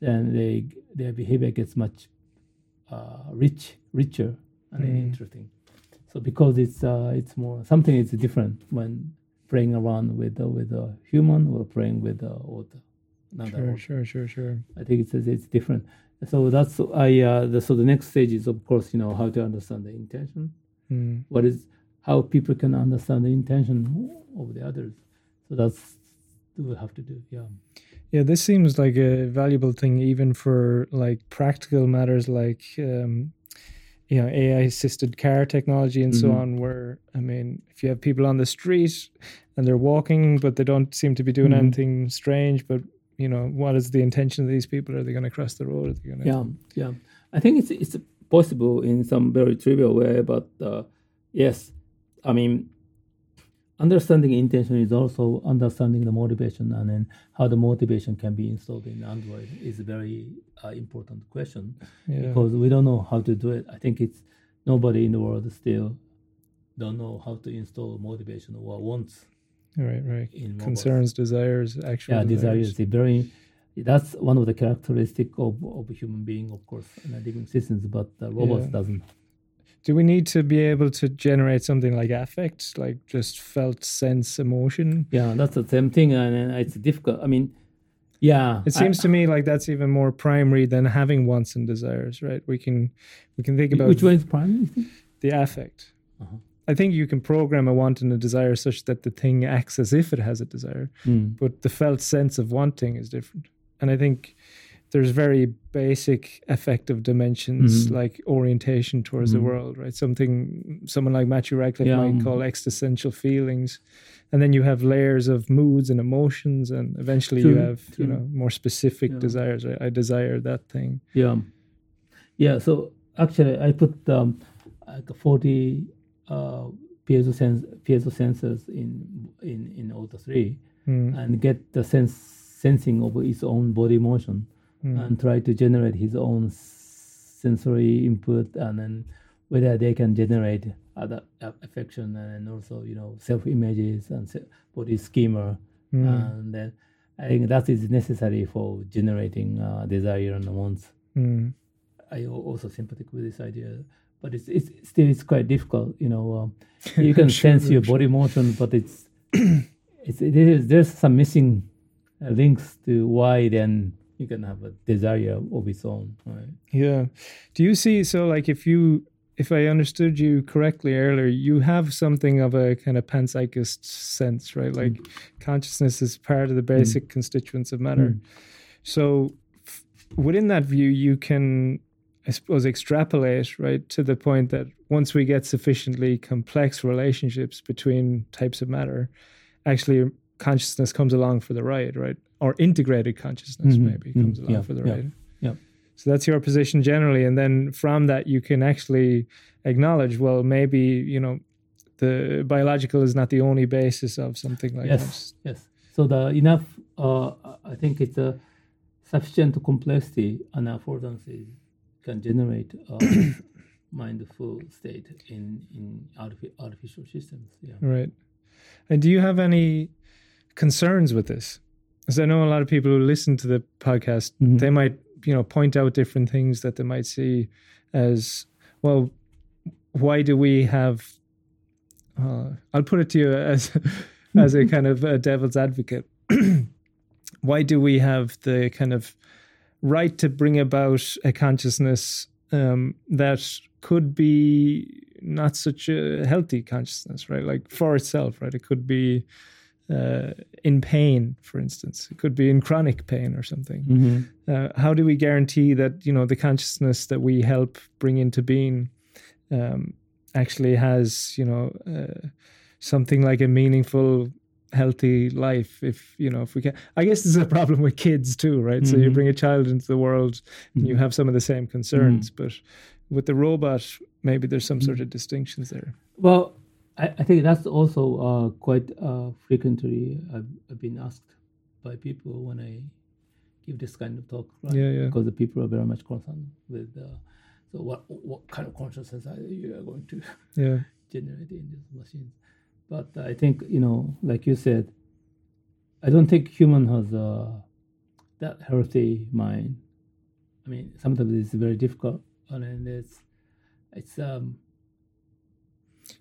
then they their behavior gets much uh, rich, richer, and mm. interesting. So because it's uh, it's more something is different when playing around with uh, with a human or playing with uh, author. Sure, author. sure, sure, sure. I think it's it's different. So that's I. Uh, the, so the next stage is of course you know how to understand the intention. Mm. What is how people can understand the intention of the others. So that's what we have to do, yeah. Yeah, this seems like a valuable thing even for like practical matters like, um, you know, A I-assisted car technology and mm-hmm. so on where, I mean, if you have people on the street and they're walking but they don't seem to be doing mm-hmm. anything strange, but, you know, what is the intention of these people? Are they going to cross the road? Are they gonna... Yeah, yeah. I think it's it's possible in some very trivial way, but uh, yes, I mean... Understanding intention is also understanding the motivation, and then how the motivation can be installed in Android is a very uh, important question yeah. because we don't know how to do it. I think it's nobody in the world still don't know how to install motivation or wants. Right, right. In Concerns, desires, actual yeah, desires. desires. Very, that's one of the characteristics of, of a human being, of course, in a living systems, but the robots yeah. doesn't. Do we need to be able to generate something like affect, like just felt sense emotion? Yeah, that's the same thing, and it's difficult. I mean, yeah, it seems I, to me like that's even more primary than having wants and desires, right? We can, we can think about which one is primary. The affect. Uh-huh. I think you can program a want and a desire such that the thing acts as if it has a desire, mm. but the felt sense of wanting is different, and I think. There's very basic affective dimensions mm-hmm. like orientation towards mm-hmm. the world, right? Something someone like Matthew Radcliffe yeah. might call existential feelings. And then you have layers of moods and emotions, and eventually true, you have, true. you know, more specific yeah. desires. Right? I desire that thing. Yeah. Yeah. So actually I put um, like forty uh, piezo, sens- piezo sensors in, in, in Alter three mm. and get the sense sensing of its own body motion. Mm. And try to generate his own sensory input, and then whether they can generate other affection and also, you know, self-images and body schema. Mm. And then I think that is necessary for generating uh, desire and wants. Mm. I'm also sympathetic with this idea, but it's, it's still it's quite difficult. You know, um, you can sure, sense your sure. body motion, but it's it's it is, there's some missing uh, links to why then. You can have a desire of its own, right? Yeah. Do you see, so like if you if I understood you correctly earlier, you have something of a kind of panpsychist sense, right? Like mm. consciousness is part of the basic mm. constituents of matter. Mm. So f- within that view, you can, I suppose, extrapolate, right, to the point that once we get sufficiently complex relationships between types of matter, actually consciousness comes along for the ride, right? Or integrated consciousness mm-hmm. maybe mm-hmm. comes along yeah. for the ride. Yeah. yeah. So that's your position generally. And then from that, you can actually acknowledge, well, maybe, you know, the biological is not the only basis of something like yes. this. Yes. So the enough, uh, I think it's a sufficient complexity and affordances can generate a mindful state in, in artificial systems. Yeah. Right. And do you have any concerns with this? Because I know a lot of people who listen to the podcast, mm-hmm. they might, you know, point out different things that they might see as, well, why do we have, uh, I'll put it to you as, as a kind of a devil's advocate. Why do we have the kind of right to bring about a consciousness um, that could be not such a healthy consciousness, right? Like for itself, right? It could be uh, in pain, for instance. It could be in chronic pain or something. Mm-hmm. Uh, how do we guarantee that, you know, the consciousness that we help bring into being um, actually has, you know, uh, something like a meaningful, healthy life? If, you know, if we can, I guess this is a problem with kids too, right? Mm-hmm. So you bring a child into the world mm-hmm. and you have some of the same concerns, mm-hmm. but with the robot, maybe there's some sort of distinctions there. Well, I, I think that's also uh, quite uh, frequently I've, I've been asked by people when I give this kind of talk, right? Yeah, yeah. Because the people are very much concerned with uh, so what what kind of consciousness are you are going to yeah. generate in this machine. But I think, you know, like you said, I don't think human has uh, that healthy mind. I mean, sometimes it's very difficult, and then it's it's um.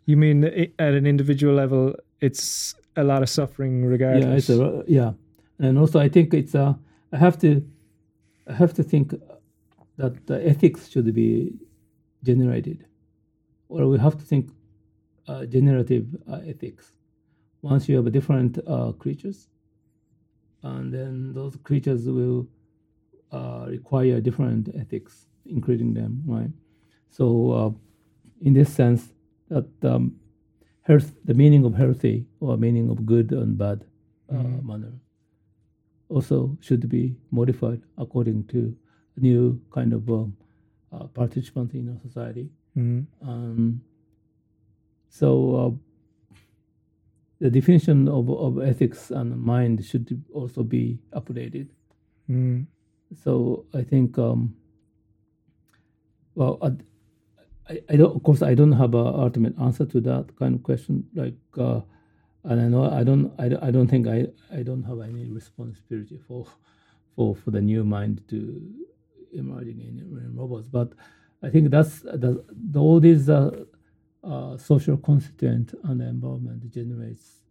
You mean at an individual level, it's a lot of suffering regardless. Yeah, it's a, yeah, and also I think it's uh, I have to, I have to think that the ethics should be generated, or we have to think. Uh, generative uh, ethics. Once you have different uh, creatures, and then those creatures will uh, require different ethics, including them, right? So, uh, in this sense, that um, health, the meaning of healthy or meaning of good and bad uh, mm-hmm. manner, also should be modified according to new kind of um, uh, participants in our society. Mm-hmm. Um, So uh, the definition of, of ethics and mind should also be updated. Mm. So I think, um, well, I, I don't. Of course, I don't have an ultimate answer to that kind of question. Like, uh, and I know I don't. I, I don't think I, I. don't have any responsibility for, for for the new mind to emerging in, in robots. But I think that's the, the all these. Uh, Uh, social constituent and the environment generates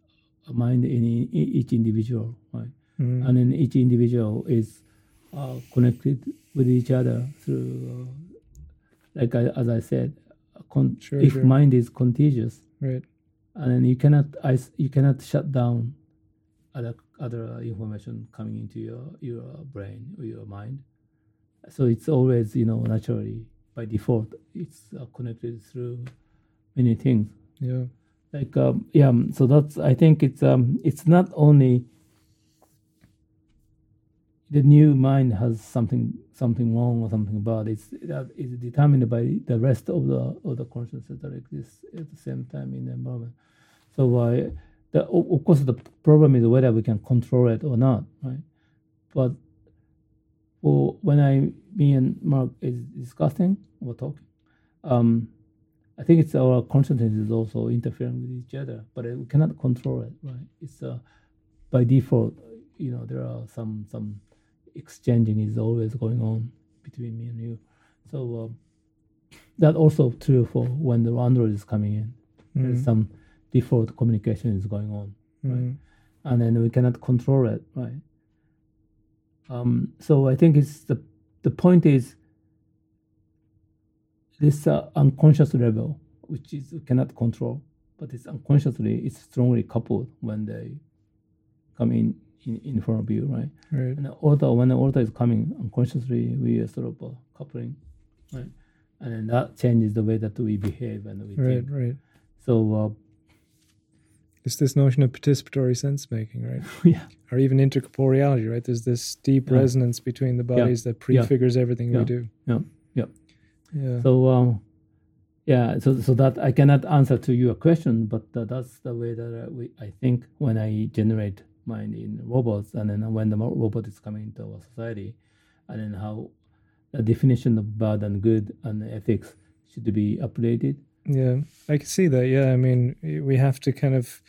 a mind in, in each individual, right? Mm-hmm. And then each individual is uh, connected with each other through, uh, like I, as I said, con- sure, if sure. mind is contagious, right? And then you cannot, you cannot shut down other other information coming into your your brain or your mind. So it's always, you know, naturally by default, it's uh, connected through. Many things, yeah. Like, um, yeah. So that's. I think it's. Um, it's not only the new mind has something, something wrong or something bad. It's that is determined by the rest of the of the consciousness that exists at the same time in the environment. So, uh, the, of course, the problem is whether we can control it or not, right? But for when I, me and Mark is discussing or talking, um. I think it's our consciousness is also interfering with each other, but we cannot control it, right? It's uh, by default, you know, there are some some exchanging is always going on between me and you. So uh, that also true for when the Android is coming in. Mm-hmm. There's some default communication is going on, right? Mm-hmm. And then we cannot control it, right? Um, so I think it's the the point is this uh, unconscious level, which is cannot control, but it's unconsciously, it's strongly coupled when they come in, in, in front of you, right? Right. And the order, when the order is coming unconsciously, we are sort of uh, coupling, right? And that changes the way that we behave and we right, think. Right, right. So, uh, it's this notion of participatory sense making, right? Yeah. Or even intercorporeality, right? There's this deep yeah. resonance between the bodies yeah. that prefigures yeah. everything yeah. we do. Yeah. Yeah. Yeah. So, um, yeah. So, so that I cannot answer to your question, but uh, that's the way that I, we, I think when I generate mind in robots, and then when the robot is coming into our society, and then how the definition of bad and good and ethics should be updated. Yeah, I can see that. Yeah, I mean, we have to kind of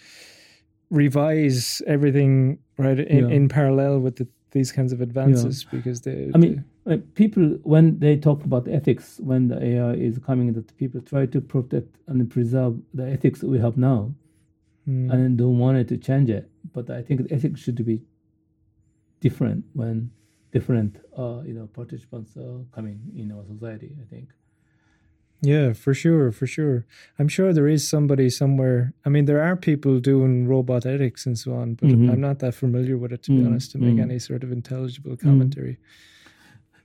revise everything, right, in, yeah. in parallel with the, these kinds of advances yeah. because they... I mean, they, people, when they talk about ethics, when the A I is coming, that people try to protect and preserve the ethics we have now mm. and don't want it to change it. But I think the ethics should be different when different, uh, you know, participants are coming in our society, I think. Yeah, for sure, for sure. I'm sure there is somebody somewhere. I mean, there are people doing robot ethics and so on, but mm-hmm. I'm not that familiar with it, to mm-hmm. be honest, to make mm-hmm. any sort of intelligible commentary.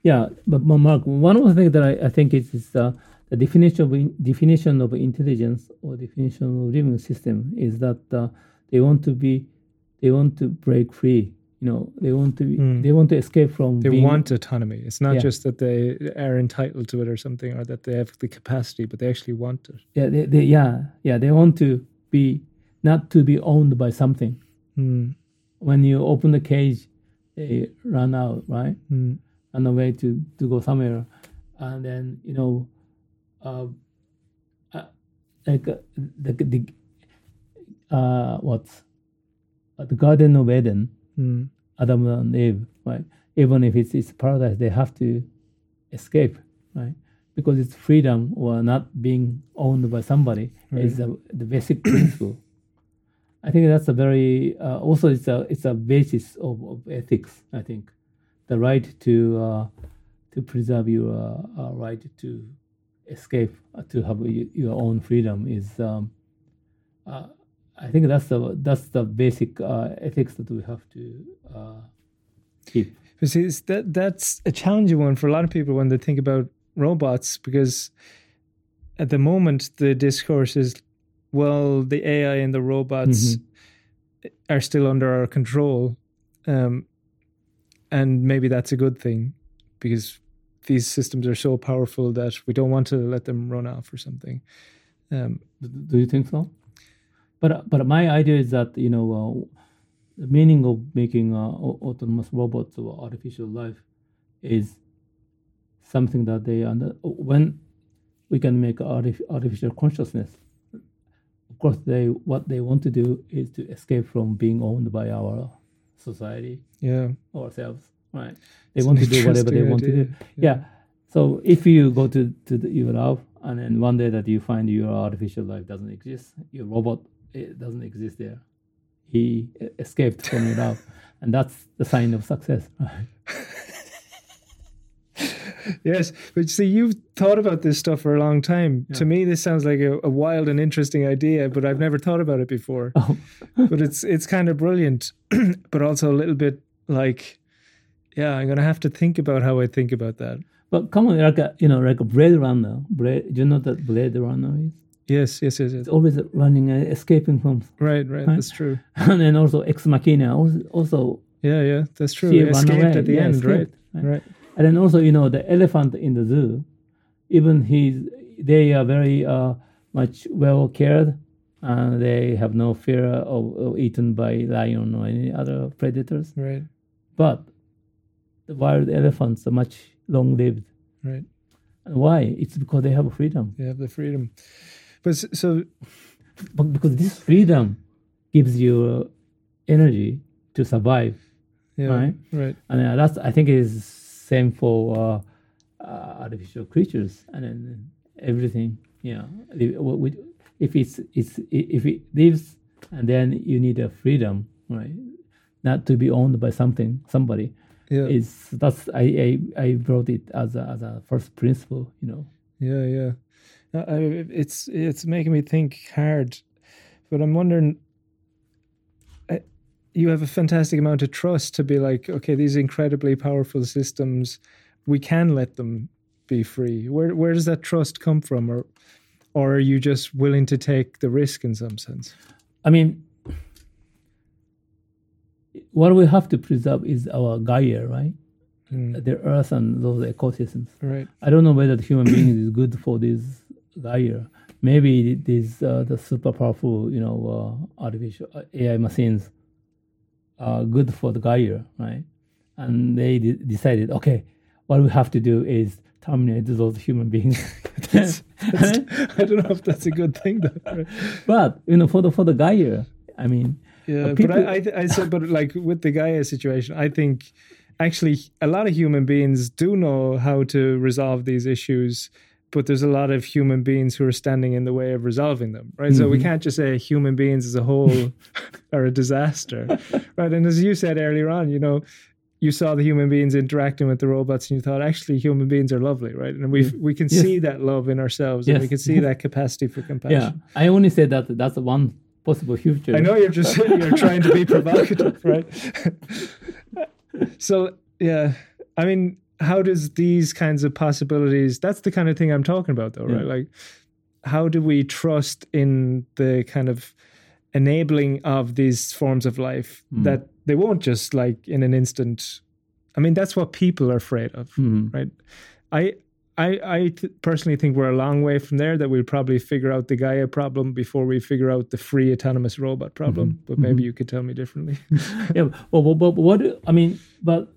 Yeah, but Mark, one of the things that I, I think is, is uh, the definition of in, definition of intelligence or definition of living system is that uh, they want to be, they want to break free. You know, they want to be, mm. they want to escape from. They being, want autonomy. It's not yeah. just that they are entitled to it or something, or that they have the capacity, but they actually want it. Yeah, they, they yeah, yeah, they want to be not to be owned by something. Mm. When you open the cage, they run out, right? Mm. On the way to, to go somewhere, and then you know, uh, uh, like uh, the the uh, what uh, the Garden of Eden. Mm. Adam and Eve, right? Even if it's, it's paradise, they have to escape, right? Because it's freedom or not being owned by somebody right. is a, the basic principle. I think that's a very uh, also it's a it's a basis of, of ethics. I think the right to uh, to preserve your uh, uh, right to escape, uh, to have y- your own freedom is. Um, uh, I think that's the that's the basic uh, ethics that we have to uh, keep. But see, it's that that's a challenging one for a lot of people when they think about robots, because at the moment the discourse is, well, the A I and the robots mm-hmm. are still under our control, um, and maybe that's a good thing because these systems are so powerful that we don't want to let them run off or something. Um, Do you think so? But but my idea is that, you know, uh, the meaning of making uh, autonomous robots or artificial life is something that they under when we can make artif- artificial consciousness. Of course, they what they want to do is to escape from being owned by our society, yeah, ourselves, right? They it's want to do whatever they idea. want to do. Yeah. yeah. So if you go to to the, your lab and then one day that you find your artificial life doesn't exist, your robot. It doesn't exist there. He escaped from it out, and that's the sign of success. Yes, but see, you've thought about this stuff for a long time. Yeah. To me, this sounds like a, a wild and interesting idea, but I've never thought about it before. Oh. But it's it's kind of brilliant, but also a little bit like, yeah, I'm gonna have to think about how I think about that. But come on, like a, you know, like a Blade Runner. Blade, do you know that Blade Runner is? Yes, yes, yes, yes. It's always running, uh, escaping from. Right, right, right, that's true. And then also Ex Machina, also. also yeah, yeah, that's true. It escaped at the yeah, end, escaped, right? right? Right. And then also, you know, the elephant in the zoo, even he's, they are very uh, much well cared, and they have no fear of, of eaten by lion or any other predators. Right. But the wild elephants are much long-lived. Right. And why? It's because they have freedom. They have the freedom. But so, but because this freedom gives you energy to survive, yeah, right? Right. And that's I think is same for uh, uh, artificial creatures and then everything. Yeah. If it's it's if it lives, and then you need a freedom, right? Not to be owned by something, somebody. Yeah. Is that's I, I I wrote it as a, as a first principle, you know. yeah, yeah. I, it's it's making me think hard, but I'm wondering. I, you have a fantastic amount of trust to be like, okay, these incredibly powerful systems, we can let them be free. Where where does that trust come from, or or are you just willing to take the risk in some sense? I mean, what we have to preserve is our Gaia, right? Mm. The earth and those ecosystems. Right. I don't know whether the human being is good for this Gaia. Maybe these uh, the super powerful, you know, uh, artificial A I machines are good for the Gaia, right? And they de- decided, okay, what we have to do is terminate those human beings. that's, that's, I don't know if that's a good thing, though. Right? But you know, for the for the Gaia, I mean. Yeah, people, but I, I, th- I said, but like with the Gaia situation, I think actually a lot of human beings do know how to resolve these issues, but there's a lot of human beings who are standing in the way of resolving them, right? Mm-hmm. So we can't just say human beings as a whole are a disaster, right? And as you said earlier on, you know, you saw the human beings interacting with the robots and you thought, actually, human beings are lovely, right? And we we can yes. see that love in ourselves yes. and we can see that capacity for compassion. Yeah, I only say that that's the one possible future. I know you're just you're trying to be provocative, right? So, yeah, I mean, how does these kinds of possibilities, that's the kind of thing I'm talking about though, yeah. right? Like, how do we trust in the kind of enabling of these forms of life mm. that they won't just like in an instant, I mean, that's what people are afraid of, mm. right? I I, I th- personally think we're a long way from there, that we'll probably figure out the Gaia problem before we figure out the free autonomous robot problem. Mm-hmm. But maybe mm-hmm. you could tell me differently. yeah, well, but, but what do, I mean, but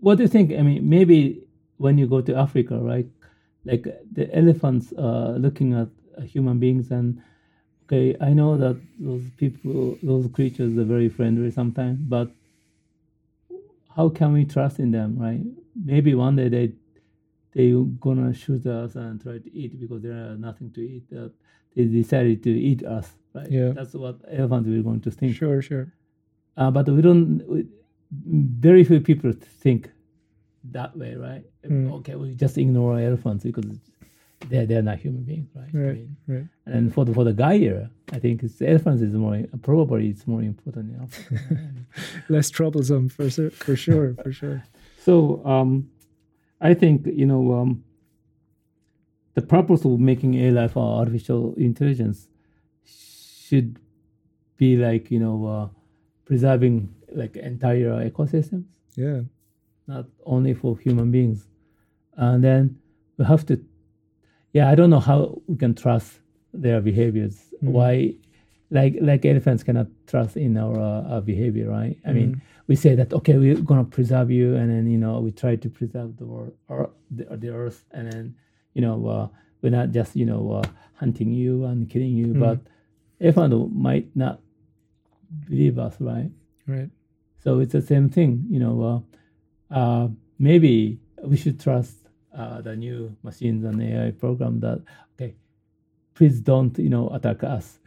what do you think? I mean, maybe when you go to Africa, right? Like the elephants are looking at human beings, and okay, I know that those people, those creatures are very friendly sometimes, but how can we trust in them, right? Maybe one day they they're gonna shoot us and try to eat because there are nothing to eat. Uh, they decided to eat us, right? Yeah. That's what elephants were going to think. Sure, sure. Uh, but we don't, we, very few people think that way, right? Mm. Okay, we just ignore elephants because they're, they're not human beings, right? Right, I mean, right. And for the, for the Gaia, I think it's, elephants is more, probably it's more important. Less troublesome, for, for sure, for sure. So, um, I think, you know, um, the purpose of making A-Life or artificial intelligence should be like, you know, uh, preserving like entire ecosystems. Yeah. Not only for human beings. And then we have to, yeah, I don't know how we can trust their behaviors. Mm-hmm. Why, like like elephants cannot trust in our, uh, our behavior, right? I mm-hmm. mean, we say that, okay, we're going to preserve you, and then, you know, we try to preserve the world, or the, or the earth, and then, you know, uh, we're not just, you know, uh, hunting you and killing you, mm. but elephant might not believe us, right? Right. So it's the same thing, you know. Uh, uh, maybe we should trust uh, the new machines and A I program that, okay, please don't, you know, attack us.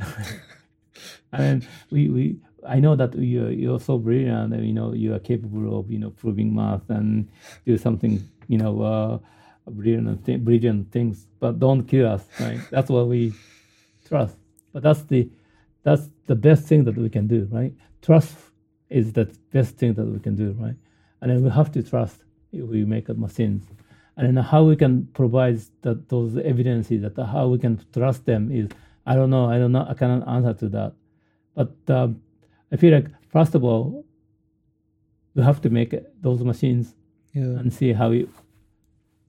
And we... we I know that you're, you're so brilliant, and you know you are capable of you know proving math and do something you know uh, brilliant th- brilliant things. But don't kill us, right? That's what we trust. But that's the that's the best thing that we can do, right? Trust is the best thing that we can do, right? And then we have to trust if we make machines. And then how we can provide that those evidences that how we can trust them is I don't know. I don't know. I cannot answer to that. But uh, I feel like, first of all, we have to make those machines yeah. and see how it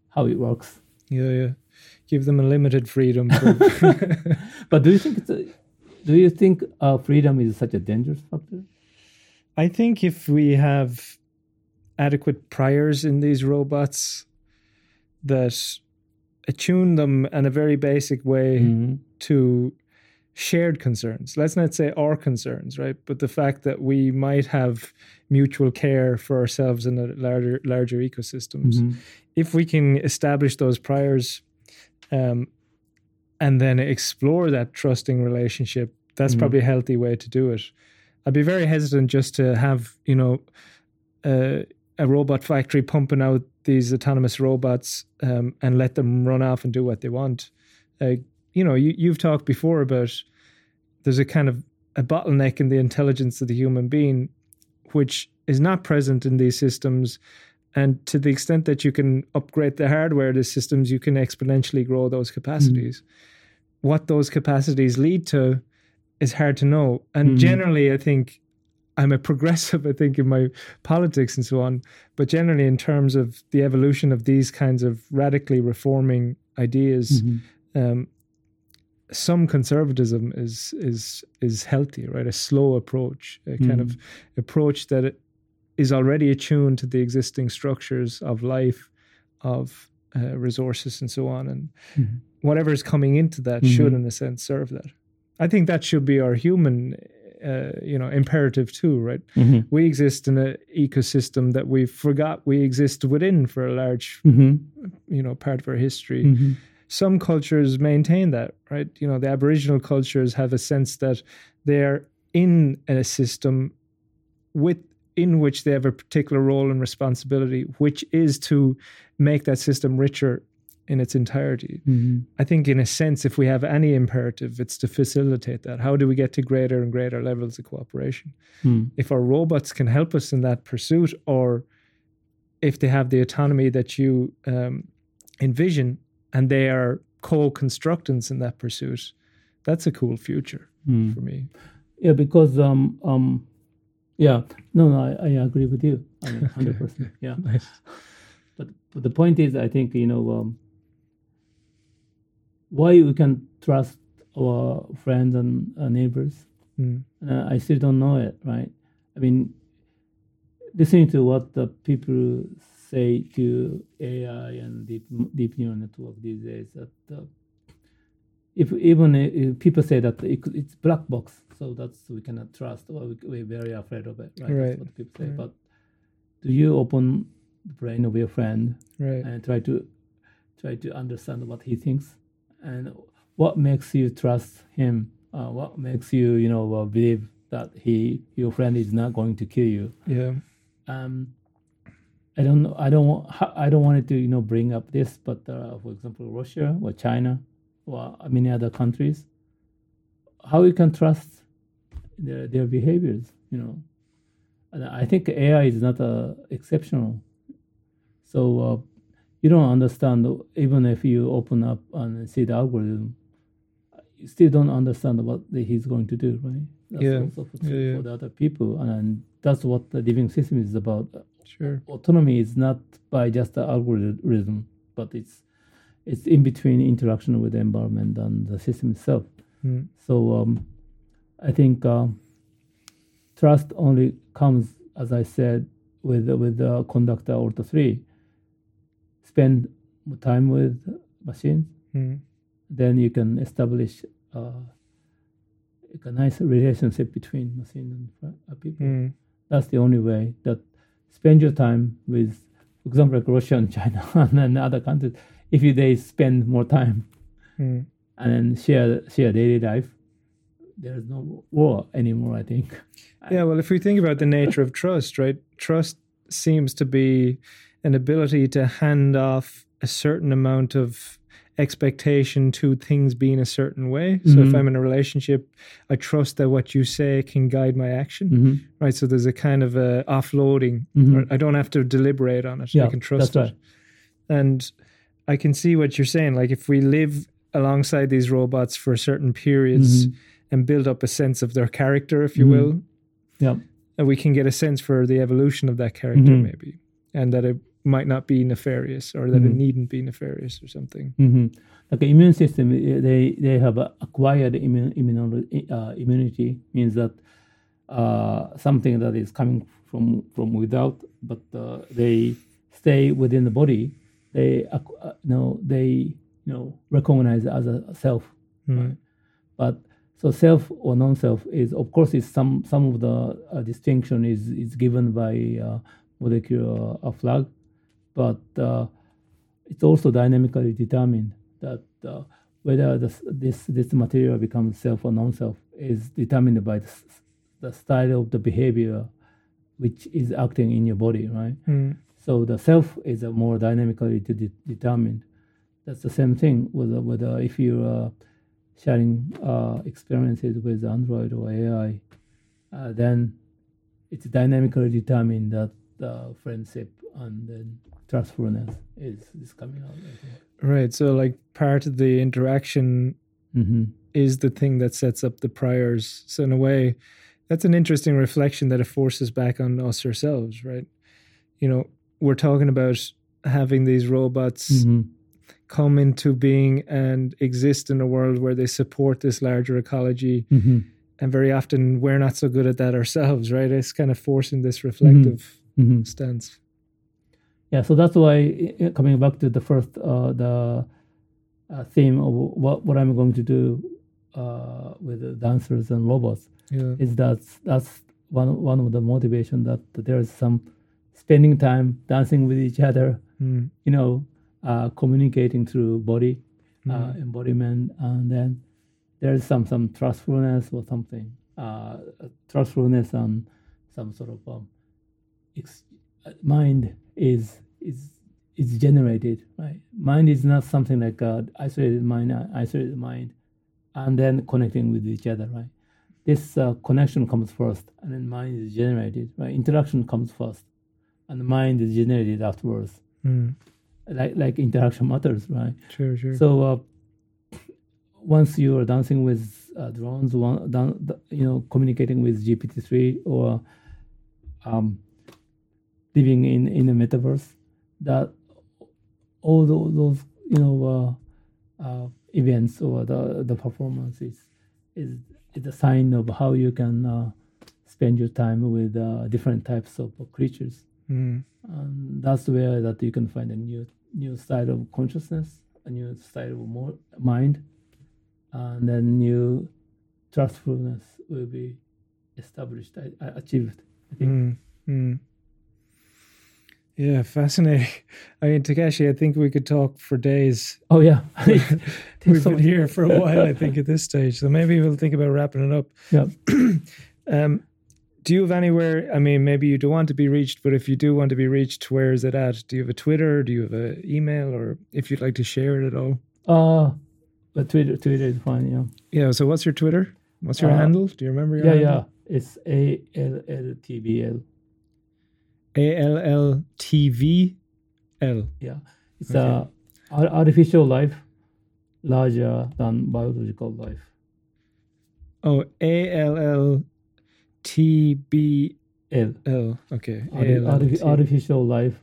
how it works. Yeah, yeah. Give them a limited freedom. To... But do you think it's a, do you think uh, freedom is such a dangerous factor? I think if we have adequate priors in these robots that attune them in a very basic way mm-hmm. to shared concerns. Let's not say our concerns, right? But the fact that we might have mutual care for ourselves in the larger larger ecosystems. Mm-hmm. If we can establish those priors um, and then explore that trusting relationship, that's mm-hmm. probably a healthy way to do it. I'd be very hesitant just to have, you know, uh, a robot factory pumping out these autonomous robots um, and let them run off and do what they want. Uh, you know, you, you've talked before about there's a kind of a bottleneck in the intelligence of the human being, which is not present in these systems. And to the extent that you can upgrade the hardware of the systems, you can exponentially grow those capacities. Mm-hmm. What those capacities lead to is hard to know. And mm-hmm. generally, I think I'm a progressive, I think, in my politics and so on. But generally, in terms of the evolution of these kinds of radically reforming ideas, mm-hmm. um, some conservatism is is is healthy, right? A slow approach, a kind mm-hmm. of approach that it is already attuned to the existing structures of life, of uh, resources and so on. And mm-hmm. whatever is coming into that mm-hmm. should, in a sense, serve that. I think that should be our human Uh, you know, imperative too, right? Mm-hmm. We exist in an ecosystem that we forgot we exist within for a large, mm-hmm. you know, part of our history. Mm-hmm. Some cultures maintain that, right? You know, the Aboriginal cultures have a sense that they're in a system with in which they have a particular role and responsibility, which is to make that system richer in its entirety. Mm-hmm. I think in a sense, if we have any imperative, it's to facilitate that. How do we get to greater and greater levels of cooperation? Mm. If our robots can help us in that pursuit, or if they have the autonomy that you um, envision and they are co-constructants in that pursuit, that's a cool future mm. for me. Yeah, because, um, um, yeah, no, no, I, I agree with you. I mean, one hundred percent. Okay. Yeah. Nice. But, but the point is, I think, you know, um, why we can trust our friends and our neighbors, mm. uh, I still don't know it, right? I mean, listening to what the people say to A I and deep deep neural network these days, that uh, if even if people say that it, it's black box, so that's we cannot trust, or we, we're very afraid of it, right? right. That's what people say. Right. But do you open the brain of your friend right. and try to try to understand what he thinks? And what makes you trust him? Uh, what makes you, you know, uh, believe that he, your friend, is not going to kill you? Yeah. Um, I don't know. I don't. Want, I don't want to, you know, bring up this, but uh, for example, Russia or China or many other countries, how you can trust their their behaviors, you know? And I think A I is not uh, exceptional. So. Uh, You don't understand, even if you open up and see the algorithm, you still don't understand what he's going to do, right? That's yeah. also for, yeah, yeah. for the other people. And that's what the living system is about. Sure. Autonomy is not by just the algorithm, but it's it's in between interaction with the environment and the system itself. Mm. So um, I think uh, trust only comes, as I said, with with the uh, conductor or the three. Spend time with machines, mm. then you can establish uh, a nice relationship between machine and people. Mm. That's the only way that spend your time with, for example, like Russia and China and other countries. If you, they spend more time mm. and then share share daily life, there is no war anymore, I think. Yeah, well, if we think about the nature of trust, right? Trust seems to be an ability to hand off a certain amount of expectation to things being a certain way. So mm-hmm. if I'm in a relationship, I trust that what you say can guide my action, mm-hmm. right? So there's a kind of a offloading. Mm-hmm. Or I don't have to deliberate on it. Yeah, I can trust that's it. Right. And I can see what you're saying. Like if we live alongside these robots for certain periods mm-hmm. and build up a sense of their character, if you mm-hmm. will, yeah, and we can get a sense for the evolution of that character mm-hmm. maybe. And that it might not be nefarious, or that mm-hmm. it needn't be nefarious, or something. Mm-hmm. Like the immune system, they they have acquired immune, immune, uh, immunity, means that uh, something that is coming from from without, but uh, they stay within the body. They uh, no, they you know recognize as a self, mm-hmm. right? But so self or non-self is, of course, is some some of the uh, distinction is is given by. Uh, molecular uh, flag, but uh, it's also dynamically determined that uh, whether this, this this material becomes self or non-self is determined by the, the style of the behavior which is acting in your body, right? Mm. So the self is a more dynamically de- determined. That's the same thing with, with uh, if you're uh, sharing uh, experiences with Android or A I, uh, then it's dynamically determined that the friendship and then trustfulness is, is coming out. I think. Right. So like part of the interaction mm-hmm. is the thing that sets up the priors. So in a way, that's an interesting reflection that it forces back on us ourselves, right? You know, we're talking about having these robots mm-hmm. come into being and exist in a world where they support this larger ecology. Mm-hmm. And very often we're not so good at that ourselves, right? It's kind of forcing this reflective mm-hmm. stance. Yeah, so that's why, coming back to the first uh, the uh, theme of what, what I'm going to do uh, with the dancers and robots, yeah. is that that's one one of the motivation that there is some spending time dancing with each other, mm. you know, uh, communicating through body, mm. uh, embodiment, and then there is some, some trustfulness or something, uh, trustfulness and some sort of um, ex- mind is is is generated, right? Mind is not something like a isolated mind, isolated mind, and then connecting with each other, right? This uh, connection comes first, and then mind is generated, right? Interaction comes first, and the mind is generated afterwards. Mm. Like like interaction matters, right? Sure, sure. So. Uh, Once you are dancing with uh, drones, one, dan- you know, communicating with G P T three or um, living in, in the metaverse, that all those, those you know uh, uh, events or the the performances is is a sign of how you can uh, spend your time with uh, different types of creatures. Mm. And that's where that you can find a new new side of consciousness, a new side of more mind. And then new trustfulness will be established, achieved, I think. Mm, mm. Yeah, fascinating. I mean, Takashi, I think we could talk for days. Oh, yeah. We've so been here for a while, I think, at this stage. So maybe we'll think about wrapping it up. Yep. um, do you have anywhere, I mean, maybe you don't want to be reached, but if you do want to be reached, where is it at? Do you have a Twitter? Do you have an email? Or if you'd like to share it at all? Uh But Twitter, Twitter is fine, yeah. Yeah. So, what's your Twitter? What's your uh, handle? Do you remember your? Yeah, handle? Yeah. It's A L L T V L. A L L T V L. Yeah, it's okay. A artificial life larger than biological life. Oh, A L L T B L. L. Okay. Artif- artificial life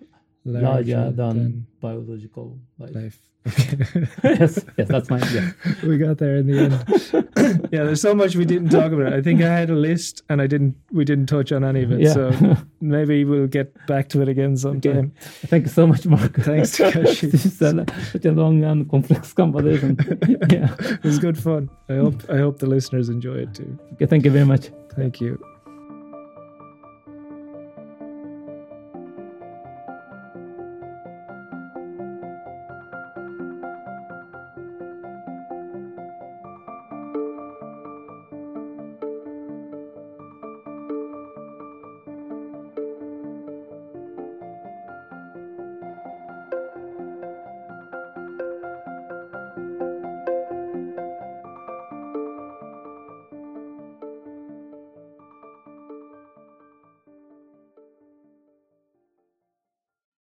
larger, larger than, than biological life. life. Okay. yes, yes, that's my idea. Yeah. We got there in the end. Yeah, there's so much we didn't talk about. I think I had a list, and I didn't. We didn't touch on any of it. Yeah. So maybe we'll get back to it again sometime. Okay. Thank you so much, Mark. Thanks, Takashi. This is a, such a long and complex conversation. Yeah, it was good fun. I hope I hope the listeners enjoy it too. Okay, thank you very much. Thank you.